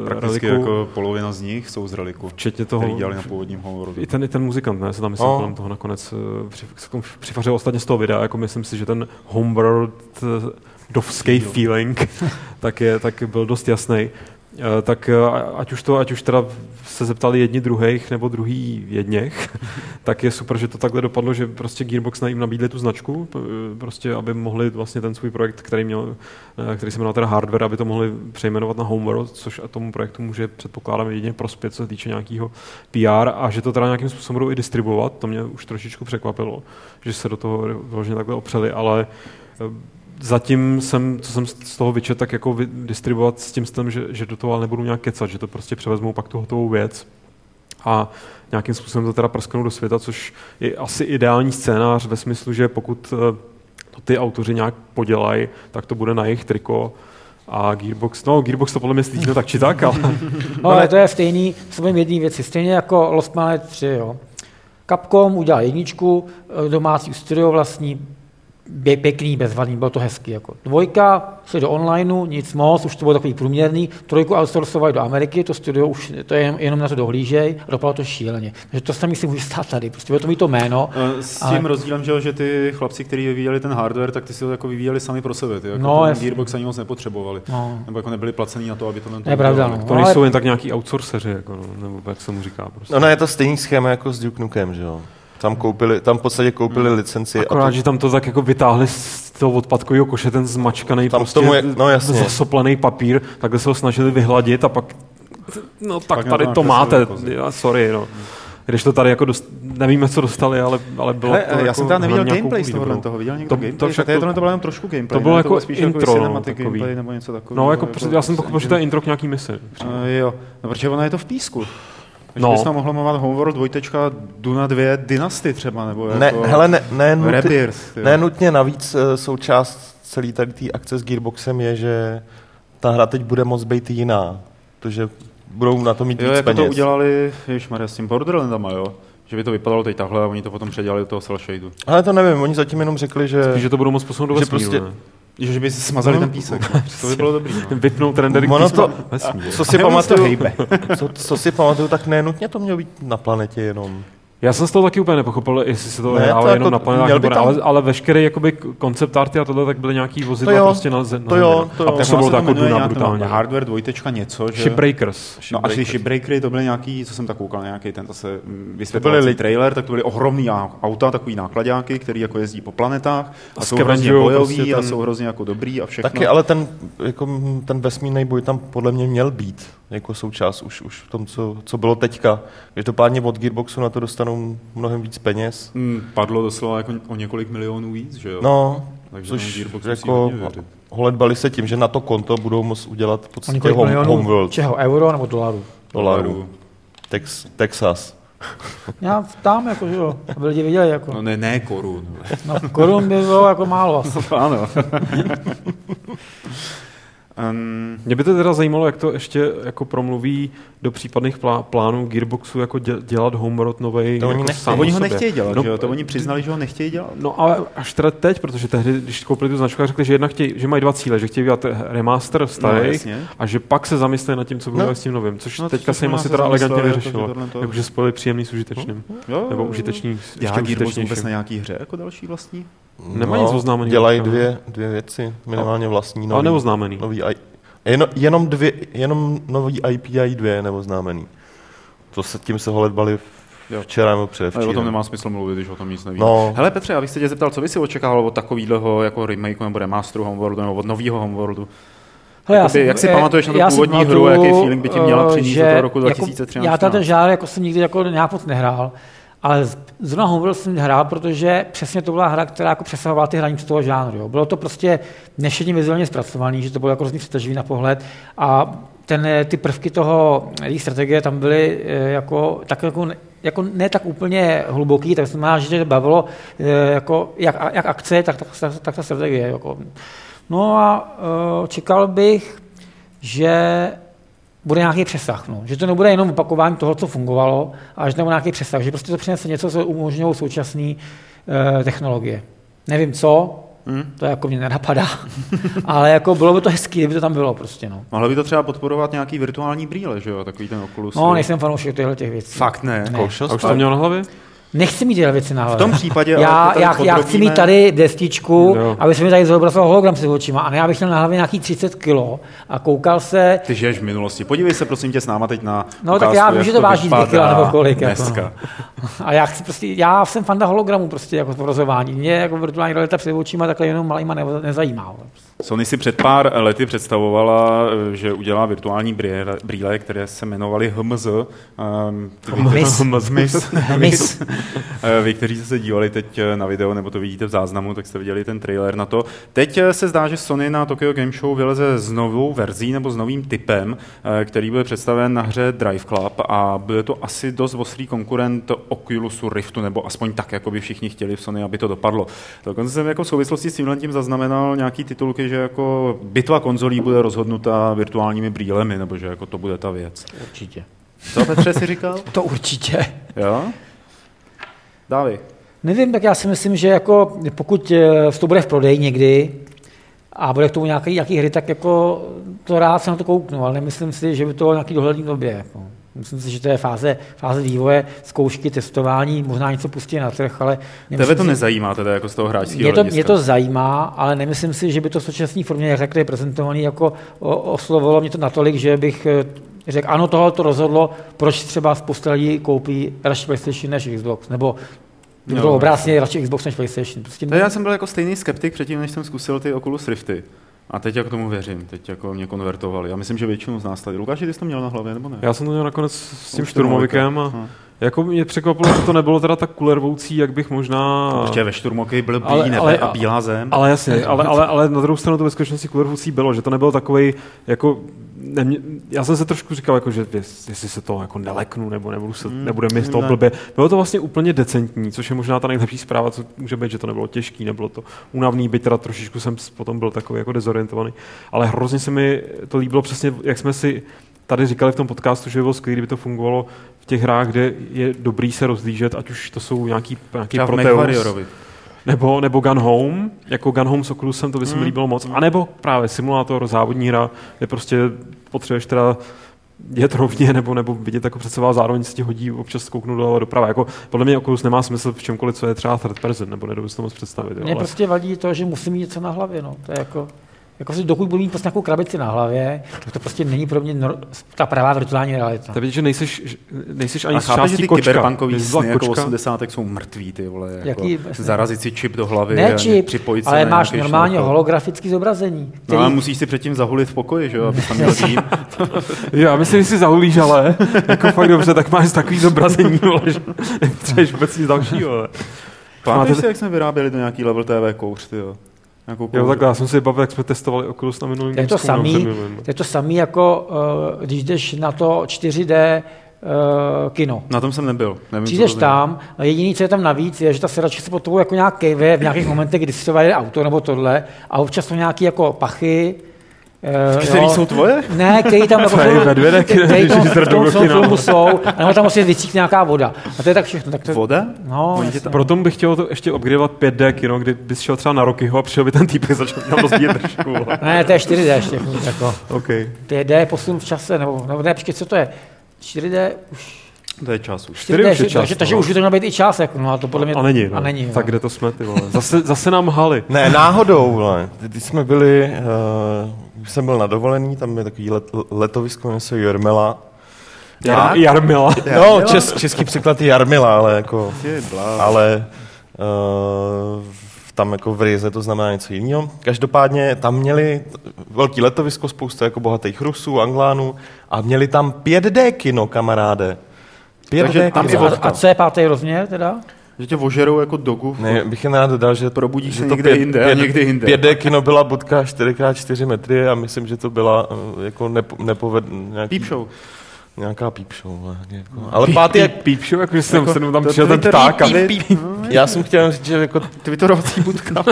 uh, prakticky Reliku. Jako polovina z nich jsou z Reliku, včetně toho, který dělali na původním Homeworldu. I ten, i ten muzikant, ne, se tam myslím, oh. kolem toho nakonec uh, přifařil ostatně z toho videa, jako myslím si, že ten Homeworld uh, dovský feeling tak, je, tak byl dost jasný. Uh, tak uh, ať už to, ať už teda se zeptali jedni druhých nebo druhý jedněch, tak je super, že to takhle dopadlo, že prostě Gearbox jim nabídli tu značku, prostě aby mohli vlastně ten svůj projekt, který měl, který se jmenoval teda Hardware, aby to mohli přejmenovat na Homeworld, což tomu projektu může předpokládám jedině prospět, co se týče nějakého P R a že to teda nějakým způsobem budou i distribuovat, to mě už trošičku překvapilo, že se do toho vložně takhle opřeli, ale uh, zatím jsem, co jsem z toho vyčet, tak jako distribuovat s tím, s tím že, že do toho ale nebudu nějak kecat, že to prostě převezmou pak tu hotovou věc a nějakým způsobem to teda prsknou do světa, což je asi ideální scénář ve smyslu, že pokud to ty autoři nějak podělají, tak to bude na jejich triko. A Gearbox, no Gearbox to podle mě slížil tak či tak, ale... No, ale to je stejný, jsou jim jedný věci, stejně jako Lost Planet tři, jo. Capcom udělal jedničku, domácí studio vlastní, pěkný, bezvadný, bylo to hezký. Jako. Dvojka šli do onlineu, nic moc, už to bylo takový průměrný, trojku outsourcovali do Ameriky, to studio už, to je jenom na to dohlížej, dopadlo to šíleně. Takže to sami si může stát tady, prostě bylo to mít to jméno. S ale... tím rozdílem, že, že ty chlapci, kteří vyvíjeli ten Hardware, tak ty si to jako vyvíjeli sami pro sebe, ty jako no, ten Gearbox ani moc nepotřebovali, no. Nebo jako nebyli placení na to, aby to nebylo. Pravda, no. To nejsou ale... jen tak nějaký outsourceři, jako, no, nebo jak se mu říká. Prostě. No, no, je to stejný schéma jako s Duke Nukem, že jo. Tam koupili, tam v podstatě koupili licenci. Akorát, a to, že tam to tak jako vytáhli z toho odpadkového koše, ten zmačkaný, prostě tomu je, no zasoplaný papír, takhle se ho snažili vyhladit a pak, no tak, tak tady to máte, já, sorry, no. Když to tady jako dost, nevíme, co dostali, ale, ale bylo Hele, to Já jako, jsem tam neviděl gameplay z toho, toho, viděl někdo to, gameplay? To, to, to, to bylo jenom trošku gameplay, to bylo jako spíš intro, jako no, gameplay nebo něco takového. No, jako, jako já jsem pochopil, že to je intro k nějaký misi. Jo, no protože ono je to v písku. Že no. Bys tam mohlo mluvat Homeworld dvojtečka Duna dvě Dynasty třeba, nebo ne, jako... Hele, ne, ne, nutně, Rapiers, ne nutně navíc součást celý tady té akce s Gearboxem je, že ta hra teď bude moc být jiná, protože budou na to mít jo, víc jako peněz. Jo, to udělali, ježišmarja, s tím Borderlandama, jo? Že by to vypadalo teď takhle a oni to potom předělali do toho cel shadeu. Ale to nevím, oni zatím jenom řekli, že... Spíš, že to budou moc posunout do vesmíru, prostě... ne? Že by si smazali no, ten písek. No, to by bylo dobrý. No. Vypnout rendery k písku. Co si pamatuju, co, co si pamatuju, tak nenutně to mělo být na planetě jenom. Já jsem z toho taky úplně nepochopil, jestli se to ne, hrává to jenom jako na panelách, tam... ale, ale veškerý jakoby koncept arty a tohle tak byly nějaký vozidla to jo, prostě na zemi. To jo, to jo. A působilo to jako Duna brutálně. Hardware dvojtečka něco, že... Shipbreakers. No a ty Shipbreakery to byly nějaký, co jsem tak koukal, nějaký ten zase vysvětlovací trailer, tak to byly ohromný auta, takový nákladáky, který jako jezdí po planetách a, a jsou hrozně bojoví prostě ten... a jsou hrozně jako dobrý a všechno. Taky, ale ten, jako, ten vesmírný boj tam podle mě měl být jako součást už, už v tom, co, co bylo teďka. Každopádně od Gearboxu na to dostanou mnohem víc peněz. Mm, padlo doslova jako o několik milionů víc, že jo? No, takže což jako holedbali se tím, že na to konto budou moct udělat v podstatě home, Homeworld. Čeho, euro nebo dolarů? Dolarů. Tex, Texas. Já tam jako, že jo, aby lidi viděli jako. No ne, ne korun. No korun by bylo jako málo. No, ano. Um, mě by to teda zajímalo, jak to ještě jako promluví do případných plá- plánů Gearboxu jako dě- dělat Homeworld novej. To jako oni, oni ho nechtějí dělat, no, jo? To oni přiznali, že ho nechtějí dělat. No ale až teda teď, protože tehdy, když koupili tu značku, řekli, že jednak chtějí, že mají dva cíle, že chtějí dělat remaster starých no, a že pak se zamysleli nad tím, co budou no. s tím novým, což no, teďka se jim asi teda elegantně vyřešilo. Jakože spojili příjemný s užitečným. Nebo užitečný s ještě užitečnějším. Vůbec na nějaký hře jako další vlastní? Nemají no, nic oznámený. Dělají dvě, dvě věci, minimálně vlastní, nový. Ale neoznámený. Nový, jen, jenom, dvě, jenom nový I P I dva neoznámený. To se, tím se holedbali včera nebo předevčírem. Ale o tom nemá smysl mluvit, když o tom nic neví. No. Hele Petře, já bych se tě zeptal, co by si očekával od takovýhleho jako remakeu nebo remasteru Homeworldu nebo od novýho Homeworldu? Hele, jakoby, jsem, jak si pamatuješ na tu původní pamatuju, hru, jaký feeling by ti měla přinést do toho roku dva tisíce třináct? Jako, já tady ten žár jako jsem nikdy jako nějak moc nehrál. Ale zrovna Homeworld jsem hrál, protože přesně to byla hra, která jako přesahovala ty hranice toho žánru. Jo. Bylo to prostě nešedně vizuálně zpracovaný, že to bylo jako hrozně přitažlivý na pohled a ten, ty prvky toho, jejich strategie tam byly jako, tak jako, jako ne tak úplně hluboký, tak znamená, že to bavilo jako jak, jak akce, tak, tak, tak, tak ta strategie. Jako. No a čekal bych, že bude nějaký přesah, no. Že to nebude jenom opakování toho, co fungovalo, ale že to bude nějaký přesah, že prostě to přinese něco, co umožňují současné e, technologie. Nevím co, hmm. to jako mě nenapadá, ale jako bylo by to hezký, kdyby to tam bylo prostě, no. Mohlo by to třeba podporovat nějaký virtuální brýle, že jo, takový ten Oculus. No, nejsem fanoušek těchto těch věcí. Fakt ne. ne. Koušel, a už to měl na hlavě? Nechci mít tyhle věci na hlavě. V tom případě já, já, já chci mít tady destičku, no. aby se mi tady zobrazoval hologram s očima. A ne, já bych měl na hlavě nějaký třicet kilo a koukal se... Ty žiješ v minulosti. Podívej se prosím tě s náma teď na No ukázku, tak já vím, že to váží dvě kila nebo kolik. Dneska. Jako, no. A já chci prostě, já jsem fanda hologramu prostě jako zobrazování. Mě jako virtuální realita před očima takhle jenom malýma ne, nezajímá. Sony si před pár lety představovala, že udělá virtuální brýle, které se jmenovaly H M Z. H M Z. Vy, kteří jste se dívali teď na video, nebo to vidíte v záznamu, tak jste viděli ten trailer na to. Teď se zdá, že Sony na Tokyo Game Show vyleze s novou verzí nebo s novým typem, který bude představen na hře Drive Club a bude to asi dost ostrý konkurent Oculusu Riftu, nebo aspoň tak, jako by všichni chtěli v Sony, aby to dopadlo. Dokonce jsem jako v souvislosti s tímhle tím zaznamenal nějaký titulky, že jako bitva konzolí bude rozhodnuta virtuálními brýlemi, nebo že jako to bude ta věc. Určitě. Co Petře si říkal? To určitě. Jo? Dávej. Nevím, tak já si myslím, že jako pokud to bude v prodeji někdy a bude k tomu nějaký, nějaký hry, tak jako to rád se na to kouknu, ale nemyslím si, že by to bylo nějaký dohledný době. Jako. Myslím si, že to je fáze, fáze vývoje, zkoušky, testování, možná něco pustí na trh, ale... Tebe to si, nezajímá teda jako z toho hráčského hlediska? Mě, mě to zajímá, ale nemyslím si, že by to v současné formě, jak je prezentovaný, jako oslovilo mě to natolik, že bych... Řekl, ano, tohle to rozhodlo, proč třeba spousta lidí koupí radši PlayStation než Xbox, nebo no, obrácně radši Xbox než PlayStation. Prostě mě... Já jsem byl jako stejný skeptik předtím, než jsem zkusil ty Oculus Rifty. A teď jako tomu věřím, teď jako mě konvertovali. Já myslím, že většinu z nás tady. Lukáši, ty jsi to měl na hlavě, nebo ne? Já jsem to měl nakonec s tím šturmovikem a... Aha. Jako mě překvapilo, že to nebylo teda tak kulervoucí, jak bych možná... Protože ve šturmoky byl blbý nebe a bílá zem. Ale jasně, ale, ale, ale na druhou stranu to ve skutečnosti kulervoucí bylo, že to nebylo takovej, jako... Ne, já jsem se trošku říkal, jako, že jestli se to jako neleknu, nebo nebudu se, mm, nebude mi z toho ne. blbě. Bylo to vlastně úplně decentní, což je možná ta nejlepší zpráva, co může být, že to nebylo těžký, nebylo to únavný, byť teda trošičku jsem potom byl takový jako dezorientovaný. Ale hrozně se mi to líbilo přesně, jak jsme si tady říkali v tom podcastu, že by bylo skvělé, kdyby to fungovalo v těch hrách, kde je dobrý se rozlížet, ať už to jsou nějaký, nějaký Proteus, nebo, nebo Gone Home, jako Gone Home s Oculusem, to by se mi mm. líbilo moc, anebo právě simulátor, závodní hra, kde prostě potřebuješ teda jet rovně nebo, nebo vidět jako před sebou, zároveň si ti hodí občas kouknout doleva doprava. Jako, podle mě Oculus nemá smysl v čemkoliv, co je třeba third person, nebo nedou si to moc představit. Mně ale... prostě vadí to, že musím mít něco na hlavě. No. To je jako... Jako si dokud budu mít prostě nějakou krabici na hlavě, to prostě není pro mě nor- ta pravá virtuální realita. To vidíš, že nejseš, nejseš ani z částí kočka. Kyberpunkový sny jako osmdesátek jsou mrtví, ty vole. Jako zarazit si čip do hlavy. Ne čip, připojit ale se máš normálně šloukal. Holografické zobrazení. Který... No ale musíš si předtím zahulit v pokoji, že jo, abys tam měl dým. Já myslím, že si zahulíš, ale jako fakt dobře, tak máš takový zobrazení, vole, že nepotřebuješ vůbec nic dalšího. Pamatuješ si, jak jsme vyráběli do nějaký level té vé kouř, ty jo? Jo, tak já jsem si bavil, jak jsme testovali Oculus na minulým to je to samý, to je to samý, jako uh, když jdeš na to čtyři dé uh, kino. Na tom jsem nebyl. Nevím, přijdeš tam, no jediný, co je tam navíc, je, že ta sedačka se pod tobou jako nějak kejve v nějakých momentech, kdy si to vede auto nebo tohle a občas jsou nějaké jako pachy. Uh, Který jo. Jsou tvoje? Ne, který tam jako filmu jsou, nebo tam musí vycít nějaká voda. A to je tak všechno. Tak to... Voda? No, proto bych chtěl to ještě upgradeovat pět dé kino, kdy bys šel třeba na Rockyho a přišel by ten týpek začal tam rozbíjet držku. Ne, to je čtyři dé ještě. Jako. Okay. pět dé je posun v čase, nebo, nebo ne, počkej, co to je? čtyři dé už... To je čas už. čtyři dé, už je čas. Takže už by to měl být i čas, jako, no a to podle mě... A není, no. A není, tak jo. Kde to jsme, ty vole? Zase, zase nám hali. Ne, náhodou, vole. Když jsme byli, uh, jsem byl na dovolený, tam je takový let, letovisko, jmenuje se Jarmila. Jar, Jarmila? No, čes, český příklad je Jarmila, ale jako... Ale uh, tam jako v ryze to znamená něco jiného. Každopádně tam měli velký letovisko, spousta jako bohatých Rusů, Anglánů a měli tam pět dé kino, kamaráde. Takže tam a, a co je pátý rozměr teda? Že tě ožerou jako dogu. Ne, bych jen rád dodal, že probudíš se někde jinde a někde jinde. pět dé kino byla bodka čtyři krát čtyři metry a myslím, že to byla jako nepo, nepovedný. Peep show. Nějaká peep show. Jako. Ale peep, pátý... Peep, peep show, jako že jsem jako, se tam přijel ten pták. Já jsem chtěl říct, že jako... Twitterovací budka.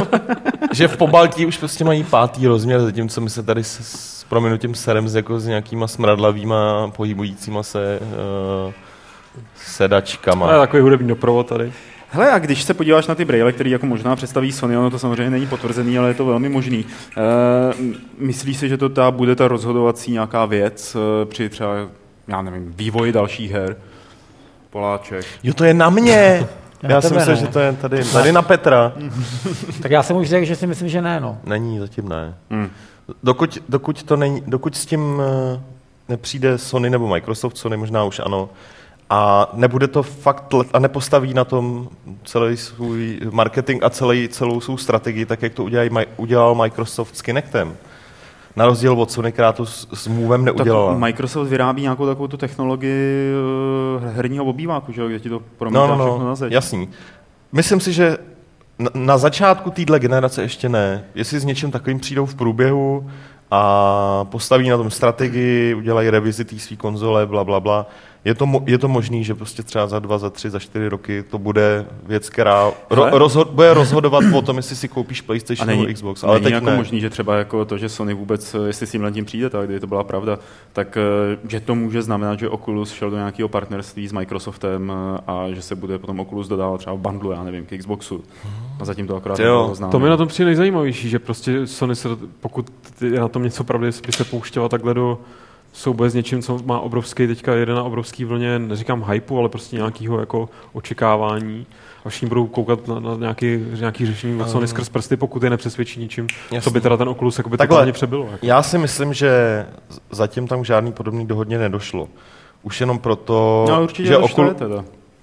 Že v Pobaltí už prostě mají pátý rozměr, zatímco my se tady s, s prominutím serem s, jako, s nějakýma smradlavýma pohybujícíma se... Uh, sedačkama. To je takový hudební doprovod tady. Hele, a když se podíváš na ty brejle, který jako možná představí Sony, ono to samozřejmě není potvrzený, ale je to velmi možný. E, myslíš si, že to ta, bude ta rozhodovací nějaká věc e, při třeba, já nevím, vývoji dalších her? Poláček. Jo, to je na mě! Já, já si myslím, ne. Že to je tady, tady na Petra. Tak já jsem už řekl, že si myslím, že ne, no. Není, zatím ne. Hmm. Dokud, dokud, to není, dokud s tím nepřijde Sony nebo Microsoft, Sony možná už ano, a nebude to fakt let, a nepostaví na tom celý svůj marketing a celý, celou svou strategii, tak jak to udělaj, udělal Microsoft s Kinectem. Na rozdíl od Sony, která to s, s Movem neudělala. Tak Microsoft vyrábí nějakou takovou tu technologii herního obýváku, že jo, kde ti to promítá no, no, všechno na zeď. Jasný. Myslím si, že na, na začátku téhle generace ještě ne. Jestli s něčím takovým přijdou v průběhu a postaví na tom strategii, udělají revizi té svý konzole, bla, bla, bla. Je to, mo- je to možný, že prostě třeba za dva, za tři, za čtyři roky to bude věc, která ro- rozho- bude rozhodovat o tom, jestli si koupíš PlayStation nebo Xbox. Ale není teď jako ne. Možný, že třeba jako to, že Sony vůbec, jestli s tímhle tím přijde, tak kdyby to byla pravda, tak že to může znamenat, že Oculus šel do nějakého partnerství s Microsoftem a že se bude potom Oculus dodávat třeba v bundlu, já nevím, k Xboxu. A zatím to akorát neznám. To mi na tom přijde nejzajímavější, že prostě Sony, se, pokud je na tom něco pravdy, by se pouštěla takhle do... souboje s něčím, co má obrovský, teďka jede na obrovský vlně, neříkám hypeu, ale prostě nějakého jako očekávání. A všichni budou koukat na, na nějaké nějaký řešení, co neskrz prsty, pokud je nepřesvědčí ničím, jasný. Co by teda ten Oculus jako by takhle přebylo. Jako. Já si myslím, že zatím tam žádný podobný dohodně nedošlo. Už jenom proto, no, určitě že Oculus...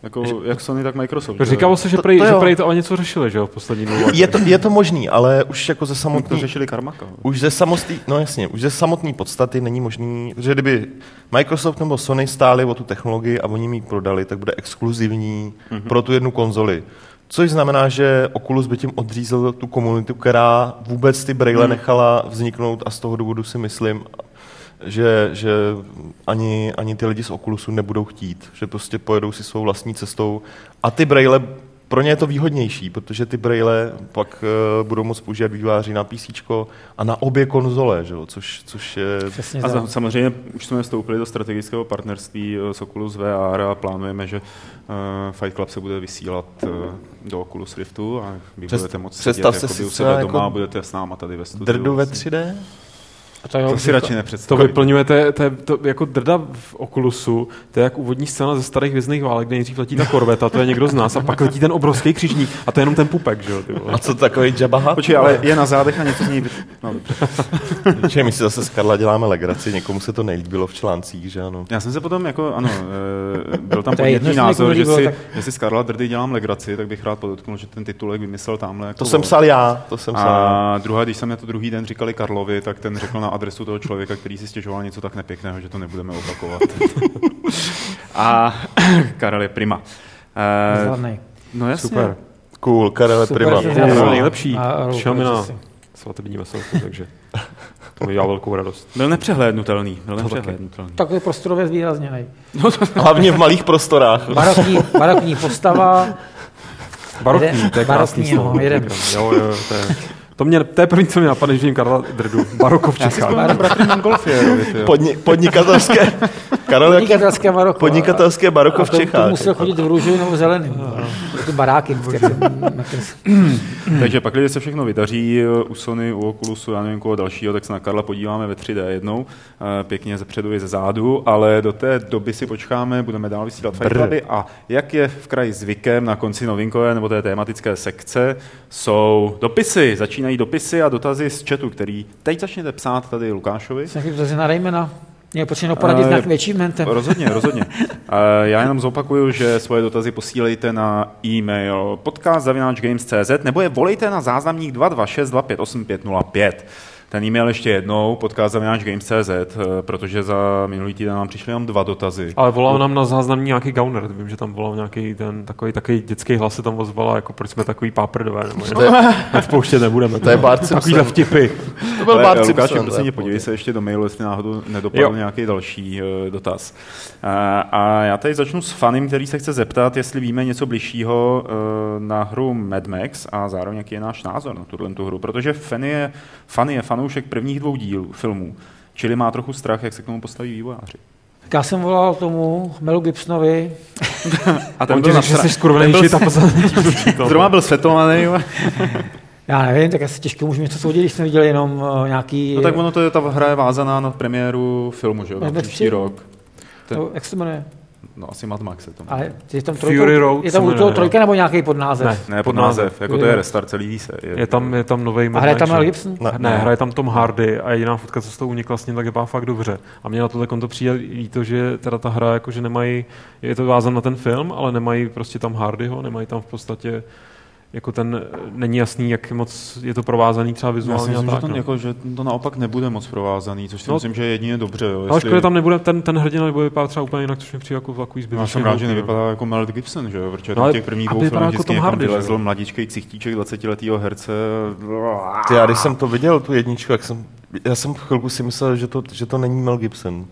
Jako, jak Sony, tak Microsoft. Říkalo se, že prej to, to, to ale něco řešili, že jo, v poslední dvou letech. Je to, je to možný, ale už jako ze samotný... To řešili Karmaka. Už ze samotný, no jasně, už ze samotný podstaty není možný, že kdyby Microsoft nebo Sony stáli o tu technologii a oni ji prodali, tak bude exkluzivní mm-hmm. pro tu jednu konzoli. Což znamená, že Oculus by tím odřízl tu komunitu, která vůbec ty brejle mm. nechala vzniknout a z toho důvodu si myslím... Že, že ani, ani ty lidi z Oculusu nebudou chtít, že prostě pojedou si svou vlastní cestou a ty brejle, pro ně je to výhodnější, protože ty brejle pak uh, budou moct používat vývojáři na PCčko a na obě konzole, že jo, což, což je... Přesně a tak. Samozřejmě už jsme vstoupili do strategického partnerství s Oculus V R a plánujeme, že uh, Fight Club se bude vysílat uh, do Oculus Riftu a vy Přes, budete moc sedět se u sebe doma jako a budete s náma tady ve studiu. Drdu ve tři dé? A to, jo, to si radši nepředstavím. To vyplňujete jako drda v Oculusu, to je jak úvodní scéna ze starých Vězných válek, kde nejdřív letí ta korveta, to je někdo z nás, a pak letí ten obrovský křižník a to je jenom ten pupek, že jo? A co takový Jabba Hutt? Počkej, ale je na zádech a něco z ní... No, dobře. My si zase z Karla děláme legraci, někomu se to nelíbilo v článcích, že ano? Já jsem se potom, jako ano, byl tam podnětný názor, že si, tak... si z Karla drdy dělám legraci, tak bych rád podotknul, že ten titulek vymyslel tamhle. Jako to jsem psal já, to jsem psal. A druhá, když jsem to druhý den říkali Karlovi, tak ten řekl na adresu toho člověka, který si stěžoval něco tak nepěkného, že to nebudeme opakovat. A Karel je prima. Zladnej. No jasně. Super. Cool, Karel je prima. Cool. Nejlepší. Šelmina. Svatební veselku, takže to mi dělá velkou radost. Byl nepřehlédnutelný. Byl nepřehlédnutelný. Takový prostorově zvýrazněnej. No to... Hlavně v malých prostorách. Barokní, barokní postava. Barokní, to je krásný slovo. Jo, jo, to je... To, mě, to je první, co mě napadne, že jim Karla drdu. Barokovček. Podni, podnikatelské, podnikatelské, baroko, podnikatelské baroko v Čechách. To musel chodit v růži nebo v zeleným. To baráky. Takže pak, když se všechno vydaří u Sony, u Oculusu, já nevím koho dalšího, tak se na Karla podíváme ve tři dé jednou. Pěkně ze předu i ze zádu, ale do té doby si počkáme, budeme dál vysílat Fight Cluby a jak je v kraji zvykem na konci novinkové nebo té tematické sekce, jsou dopisy. Začíná Mají dopisy a dotazy z chatu, který teď začnete psát tady Lukášovi. Jsem chtěl dotazy na Raymana. Mě počíno poradit na větším mentem. Rozhodně, rozhodně. Já jenom zopakuju, že svoje dotazy posílejte na e-mail podcast zavináč games tečka cz nebo je volejte na záznamník dva dva šest dva pět osm pět nula pět. Ten e-mail ještě jednou, podcast zavináč games tečka cz, protože za minulý týden nám přišly jenom dva dotazy. Ale volal nám na záznamní nějaký gauner, vím, že tam volal nějaký ten takový, takový dětský hlas se tam ozvala, jako proč jsme takový páprdové, nebo ne, ne, v pouště nebudeme. To je Bart Simpson. Takovýhle vtipy. To byl Bart Simpson. Lukáši, prosím, podívej se ještě do mailu, jestli náhodou nedopadl jo. nějaký další uh, dotaz. Uh, a já tady začnu s fanem, který se chce zeptat, jestli víme něco bližšího uh, na hru Mad Max a zároveň jaký je náš názor na tuhle tu hru, protože fan je, fan je fan už prvních dvou dílů filmů, čili má trochu strach, jak se k tomu postaví vývojáři. Tak já jsem volal tomu Melu Gibsonovi. A ten byl na straně. Skurvenější ta pozornost. Zrovna byl světovaný. Já nevím, tak asi těžko můžu něco soudit, když jsme viděli jenom uh, nějaký... No tak ono to je, ta hra je vázaná na premiéru filmu, že jo? Příští rok. Ten... No, jak se jmenuje? No asi Mad Max je tam. Ale je tam trojka, Fury Road, je tam to trojka nebo nějaký podnázev? Ne, ne podnázev, jako to je restart celý se. Je, je tam je tam nový Mad Max. A hraje tam Mel Gibson? Ne, ne, hraje tam Tom Hardy a jediná fotka, co z toho unikla, s ním tak vypadá fakt dobře. A mě na tohle konto přijde líto, že teda ta hra jakože nemají, je to vázan na ten film, ale nemají prostě tam Hardyho, nemají tam v podstatě jako ten, není jasný, jak moc je to provázaný třeba vizuálně. Já si myslím, že, no. jako, že to naopak nebude moc provázaný, což si no. myslím, že je jedině dobře. Jo, ale škoda, tam nebude, ten, ten hrdina nebude vypadat třeba úplně jinak, což mi přijde jako takový zbytečný. Já jsem rád, že nevypadá jako Mel Gibson, že jo, protože no, těch prvních dvou filmů vždycky někam vylezl mladíčkej ksichtíček dvacetiletýho herce. Já když jsem to viděl, tu jedničku, jak jsem... Já jsem chvilku si myslel, že to, že to není Mel Gibson.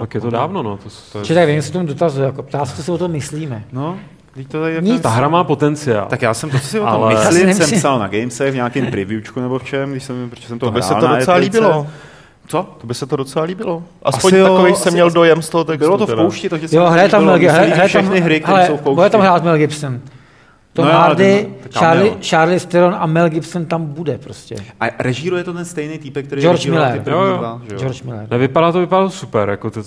Tak je to dávno, no. Čiže tak vím, se tomu dotazu, jako ptá se, co si o tom myslíme. Ta hra má potenciál. Tak já jsem to si o tom ale... myslím, jsem psal na Gamesech v nějakém previewčku nebo v čem, když jsem, protože jsem to, to by se to docela líbilo. Co? To by se to docela líbilo. Aspoň asi takový jo, jsem měl dojem z toho textu. Bylo to v poušti, takže jsem hraje tam Mel Gibson. Všechny hry, které jsou v poušti. Bude tam hrát Mel Gibson. Tom no, Hardy, Charlize Theron a Mel Gibson tam bude prostě. A režíruje to ten stejný týpek, který George Miller. Ty první jo, dva, jo. George Miller. Ne, vypadá to, vypadá to super, jako to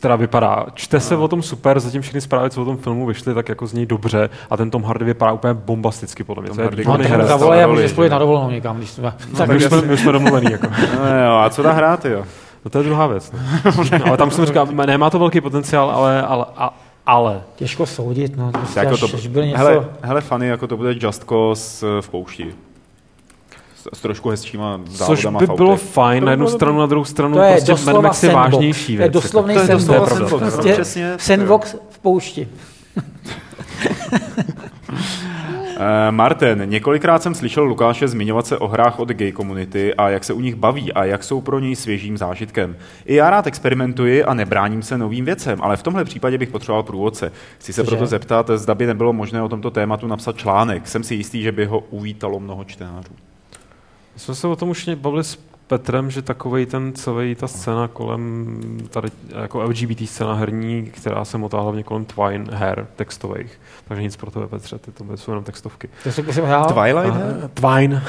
teda vypadá. Čte no. se o tom super, zatím všechny zprávy, co o tom filmu vyšly, tak jako z něj dobře a ten Tom Hardy vypadá úplně bombasticky podle mě. No, tak zavolej, já můžu spojit na dovolenou někam, když jsme... No, tak my jsme, my jsme domluvený, jako. No, jo, a co dá hrát, jo? No to je druhá věc. Ale tam jsem říkal, nemá to velký potenciál, ale... ale a, Ale. Těžko soudit, no. Prostě jako to, až, bude něco... Hele, hele funny, jako to bude Just Cause v poušti. S, s trošku hezčíma závodama. Což by bylo fajn na jednu stranu, na druhou stranu. To je prostě doslova sandbox. Je vážnější věc. To je doslovný to sandbox. Je sandbox, sandbox. Prostě přesně, sandbox v poušti. Martin, několikrát jsem slyšel Lukáše zmiňovat se o hrách od gay komunity a jak se u nich baví a jak jsou pro něj svěžím zážitkem. I já rád experimentuji a nebráním se novým věcem, ale v tomhle případě bych potřeboval průvodce. Chci se Cože? proto zeptat, zda by nebylo možné o tomto tématu napsat článek. Jsem si jistý, že by ho uvítalo mnoho čtenářů. My jsme se o tom už bavili s Petrem, že takovej ten celý, ta scéna kolem, tady jako L G B T scéna herní, která se motá hlavně kolem Twine her textových. Takže nic pro tebe, Petře, ty to jsou jenom textovky. Textovky jsem hrál. Twilight? Aha, Twine.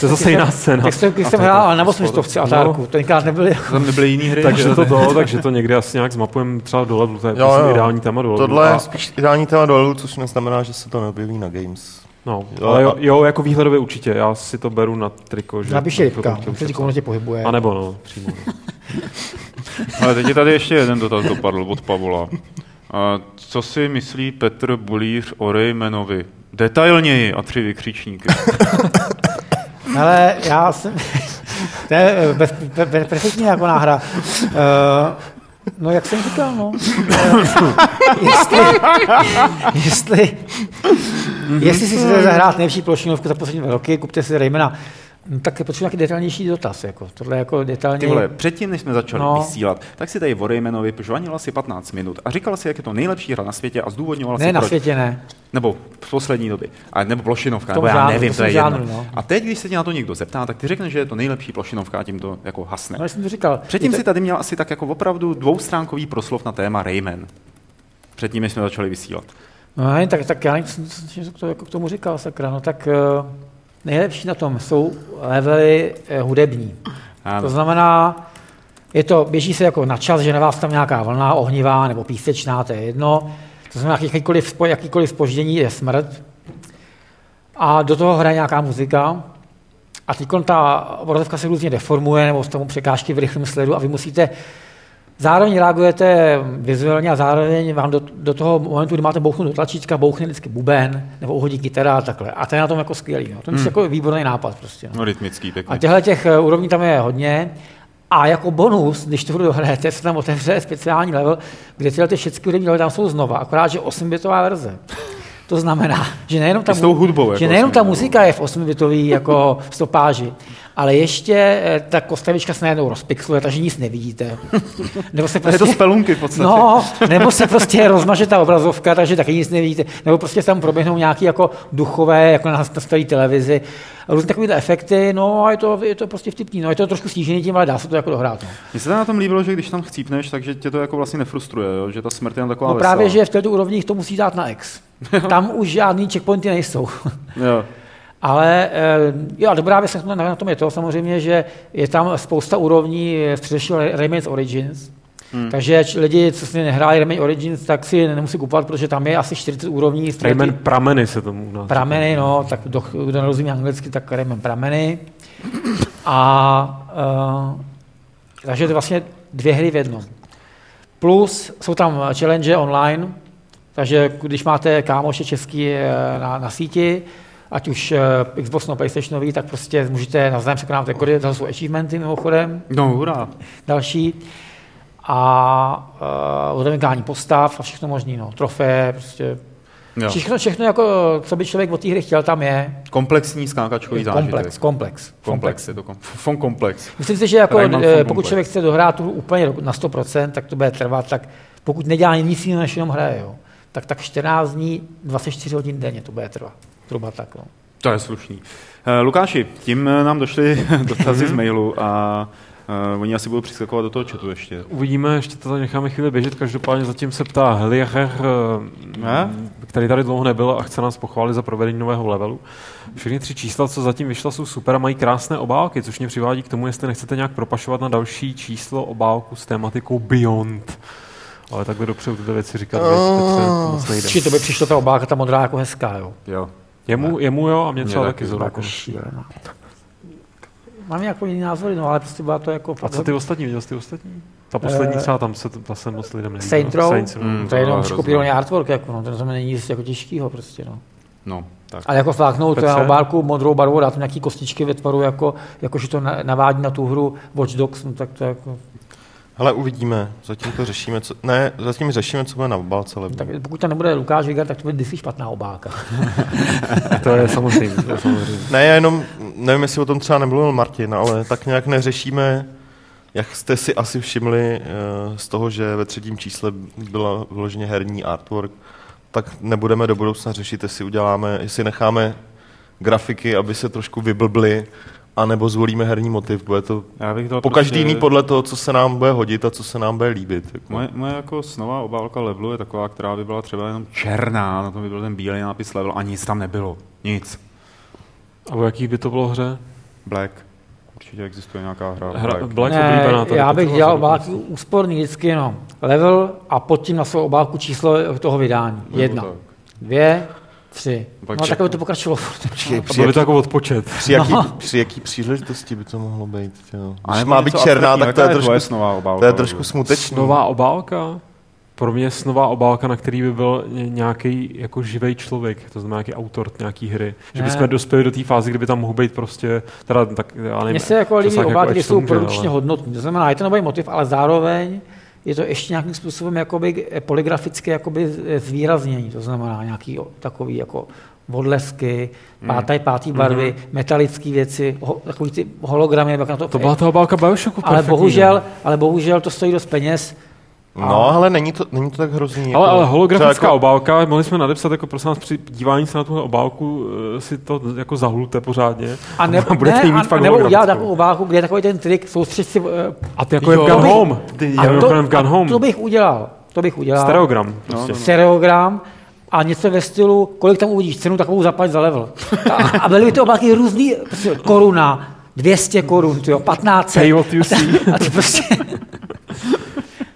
To je zase jiná scéna. Textovky jsem hrál, ale na osmičtovce Atárku. Tenkrát nebyly. Tam nebyly jiný hry. Takže to do, takže to někdy asi nějak zmapujeme třeba do levelu. To je prostě ideální téma do levelu. Tohle je spíš ideální téma do levelu, což neznamená, že se to neobjeví na Games. No, ale jo, jo, jako výhledově určitě, já si to beru na triko, že... Napiš Jirka, on se ti komunitě pohybuje. A nebo no, přímo. No. Ale teď je tady ještě jeden dotaz dopadl od Pavola. A co si myslí Petr Bulíř o Raymanovi? Detailněji a tři vykřičníky. Ale já jsem... To je perfektní jako náhra. Uh... No, jak jsem říkal, no. jestli, jestli, jestli si chcete zahrát největší plošinovku za poslední dva roky, kupte si Raymana, no, tak potřebuji nějaký detailnější dotaz. Jako. Tohle jako detailně... Ty vole, předtím, než jsme začali no. vysílat, tak si tady o Raymanovi žvanila si patnáct minut a říkala si, jak je to nejlepší hra na světě a zdůvodňovala si... Ne, na proč. Světě ne. Nebo v poslední době. A nebo plošinovka, nebo já žádru, nevím, to je žádru, jedno. No. A teď, když se tě na to někdo zeptá, tak ty řekneš, že je to nejlepší plošinovka a tím to jako hasne. No, já jsem to říkal. Předtím si tady měl asi tak jako opravdu dvoustránkový proslov na téma Rayman. Předtím, než jsme začali vysílat. No, ne, tak, tak já jsem to jako k tomu říkal, sakra. No, tak uh, nejlepší na tom jsou levely uh, hudební. Ano. To znamená, je to, běží se jako na čas, že na vás tam nějaká vlna ohnivá nebo písečná, to je jedno. To znamená, jakýkoliv, jakýkoliv zpoždění je smrt a do toho hraje nějaká muzika a teď ta obrazovka se různě deformuje nebo z tomu překážky v rychlém sledu a vy musíte, zároveň reagujete vizuálně a zároveň vám do, do toho momentu, kdy máte bouchnout do tlačítka, bouchne vždycky buben nebo uhodí kytara a takhle. A to je na tom jako skvělý. No. To je hmm. jako výborný nápad prostě. No. No, rytmický, pěkný. A těchto těch úrovní tam je hodně. A jako bonus, když to dohrajete, se tam otevře speciální level, kde tyhle ty všechny hudební levely tam jsou znova, akorát, že osmibitová verze. To znamená, že nejenom ta, mu- hudbou, že nejenom ta muzika je v osmibitový jako stopáži, ale ještě ta kostavička se najednou rozpixluje, takže nic nevidíte. Nebo se prostě, je to spelunky v podstatě. No, nebo se prostě rozmaže ta obrazovka, takže taky nic nevidíte. Nebo prostě tam proběhnou nějaké jako duchové, jako na staré televizi, různé takovéhle efekty, no a je to, je to prostě vtipný, no je to trošku stížený tím, ale dá se to jako dohrát. No. Mně se tam na tom líbilo, že když tam chcípneš, takže tě to jako vlastně nefrustruje, jo? Že ta smrt je tam taková no veselá. Právě, že v této úrovni to musí dát na X. Tam už žádný checkpointy nejsou. Jo. Ale jo, dobrá věc na tom je to samozřejmě, že je tam spousta úrovní, především Rayman's Origins, hmm. takže lidi, co si nehráli Rayman Origins, tak si nemusí kupovat, protože tam je asi čtyřicet úrovní. Rayman Prameny se tomu u nás. Prameny, no, tak do, kdo nerozumí anglicky, tak Rayman Prameny. A, uh, takže to je vlastně dvě hry v jednom. Plus jsou tam challenge online, takže když máte kámoše český na, na síti, ať už uh, Xbox nebo PlayStationový, tak prostě můžete navzájem překonávat rekordy, to jsou achievementy mimochodem. No, hurá. Další. A uh, odemykání postav a všechno možný, no, trofé, prostě. Všechno, všechno jako, co by člověk od té hry chtěl, tam je. Komplexní skákačkový zážitek. Komplex, komplex. Komplex, je to kom- komplex. Myslím si, že jako, pokud člověk chce dohrát tu úplně na sto procent, tak to bude trvat, tak pokud nedělá nic jiného, než jenom hraje, jo, tak, tak čtrnáct dní, dvacet čtyři hodin denně to bude trvat. Zhruba tak, no. To je slušný. Uh, Lukáši, tím nám došly dotazy z mailu a uh, oni asi budou přiskakovat do toho chatu ještě. Uvidíme, ještě to tady necháme chvíli běžet, každopádně zatím se ptá Heliacher, který tady dlouho nebyl a chce nás pochválit za provedení nového levelu. Všechny tři čísla, co zatím vyšla, jsou super a mají krásné obálky, což mě přivádí k tomu, jestli nechcete nějak propašovat na další číslo obálku s tématikou Beyond. Ale takhle dopředu tyto věci říkat, Petře, to moc nejde. Či to by přišla ta obálka, ta modrá jako hezká, jo? Jo. Jemu, jemu jo, a mě třeba mě taky zrovna. Mám nějakou jiný názory, no, ale prostě byla to jako... A co ty ostatní, viděl jsi ty ostatní? Ta poslední uh, třeba tam se, ta se moc lidem neví. Saint Row, to je jenom kopírovaný artwork, jako, no, to znamená, není nic jako těžkýho prostě, no. No, tak. Ale jako fláknout na obálku modrou barvou, dát tam nějaký kostičky ve tvaru, jako, jako že to navádí na tu hru Watch Dogs, no tak to jako... Hele, uvidíme, zatím to řešíme, co... ne, zatím řešíme, co bude na obálce. Lebo. Tak pokud tam nebude Lukáš Grigár, tak to bude disí špatná obálka. To je samozřejmě. Ne, já jenom, nevím, jestli o tom třeba nemluvil Martin, ale tak nějak neřešíme, jak jste si asi všimli z toho, že ve třetím čísle byla vyloženě herní artwork, tak nebudeme do budoucna řešit, jestli uděláme, jestli necháme grafiky, aby se trošku vyblbly, anebo zvolíme herní motiv, bude to, to po každý prostě... jiný podle toho, co se nám bude hodit a co se nám bude líbit. Jako. Moje, moje jako snová obálka levelu je taková, která by byla třeba jenom černá, na tom by byl ten bílý nápis level a nic tam nebylo. Nic. A o jaký by to bylo hře? Black. Určitě existuje nějaká hra. hra Black. Black ne, tady, já bych dělal obálku úsporný vždycky jenom level a pod tím na svou obálku číslo toho vydání. Jedna, dvě, tři. Pak no či... tak by to pokračilo. Při, při, jaký, to jako odpočet. Při, jaký, no. při jaký příležitosti by to mohlo být? Jo. A když má být černá, tak to je, je trošku, obálka, to je trošku smutečný. Snová obálka? Pro mě je snová obálka, na který by byl nějaký jako živej člověk, to znamená nějaký autor nějaký hry. Že bychom dospěli do té fáze, kdyby tam mohl být prostě, teda tak, já nevím. Mně se jako líbí obálky, které jsou produkčně hodnotné. To znamená, je to nový motiv, ale zároveň je to ještě nějakým způsobem jakoby poligraficky jakoby zvýraznění, to znamená nějaký takový jako odlesky, páté, pátý barvy, mm-hmm. metalické věci, ho, takový ty hologramy, jak na to... To byla ta obálka Bioshocku. Ale bohužel, ale bohužel to stojí dost peněz. No, ale není to, není to tak hrozný. Ale, jako, ale holografická jako... obálka, mohli jsme nadepsat, jako prosím vás, při dívání se na tuhle obálku si to jako zahulte pořádně. A, ne, a budete ne, mít a fakt nebo udělat takovou obálku, kde je takový ten trik, soustředit si... A ty jako jo, je v Gone Home. Ty, a to, v Gone Home. To bych udělal. To bych udělal. Stereogram. Prostě. No, no. Stereogram. A něco ve stylu, kolik tam uvidíš cenu, takovou zaplať za level. A, a byly by ty obálky různý, prostě koruna, dvě stě korun, tyjo, patnáct set. Hey, what you see. A ty prostě...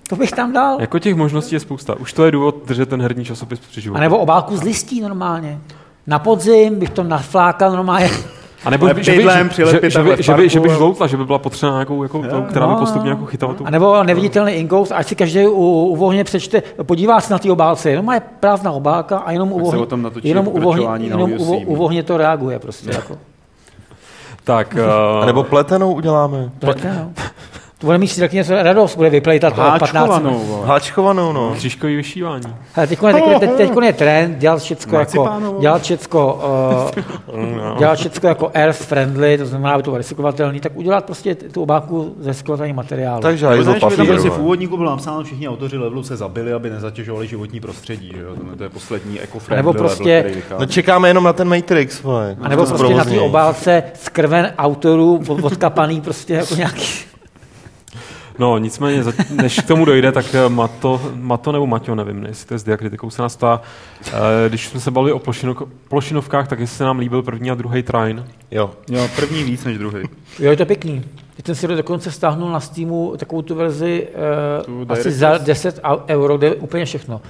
To bych tam dal. Jako těch možností je spousta. Už to je důvod držet ten herní časopis při životě. A nebo obálku z listí normálně. Na podzim bych to naflákal normálně. A nebo že, že, že, že, by, že, by, že by žloutla, že by byla potřeba nějakou, jako, yeah. která by postupně jako chytala tu... A nebo neviditelný inkous, ať si každý uvolně přečte, podívá se na ty obálce, jenom je prázdná obálka a jenom uvolně jenom jenom uvo, to reaguje. Prostě, yeah. jako. Tak, uh... A nebo pletenou uděláme. Pletenou. Bude mít si něco radost, bude vyplejtat patnáct minut. Háčkovanou, no. Křížkový vyšívání. Hele, teď je trend dělat všecko jako, dělat všecko, uh, no. dělat všecko jako earth friendly, to znamená, aby to bylo recyklovatelný, tak udělat prostě tu obálku ze skladání materiálu. Takže je to papír. V úvodníku bylo napsáno, všichni autoři levelu se zabili, aby nezatěžovali životní prostředí. Že? To je poslední eco-friendly nebo prostě, level, no čekáme jenom na ten Matrix. Vole. A nebo prostě na té obálce z krven autorů odkapaný prostě jako nějaký. No, nicméně, než k tomu dojde, tak Mato, Mato nebo Maťo, nevím, jestli to je s diakritikou, se nás ptá, když jsme se bavili o plošino, plošinovkách, tak jestli se nám líbil první a druhý trajn. Jo. Jo, první víc než druhý. Jo, je to pěkný. Ten si dokonce stáhnul na Steamu takovou tu verzi tu asi za deset euro, kde je úplně všechno.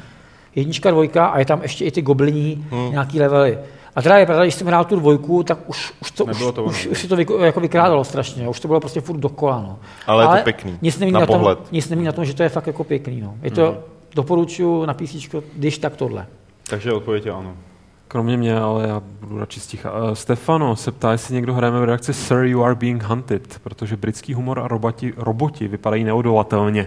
Jednička, dvojka a je tam ještě i ty gobliní hmm. nějaký levely. A teda je pravda, když jsem hrál tu dvojku, tak už, už, to, už, to už, už se to vy, jako vykrádalo strašně, už to bylo prostě furt dokola. No. Ale, Ale je to pěkný, nic nemí na, na tom, nic nemí na tom, že to je fakt jako pěkný. No. Je to, mm. doporučuji na písničko, když tak tohle. Takže odpověď je ano. Kromě mě, ale já budu radši sticha. Uh, Stefano se ptá, jestli někdo hrajeme v reakci Sir You Are Being Hunted, protože britský humor a roboti, roboti vypadají neodolatelně.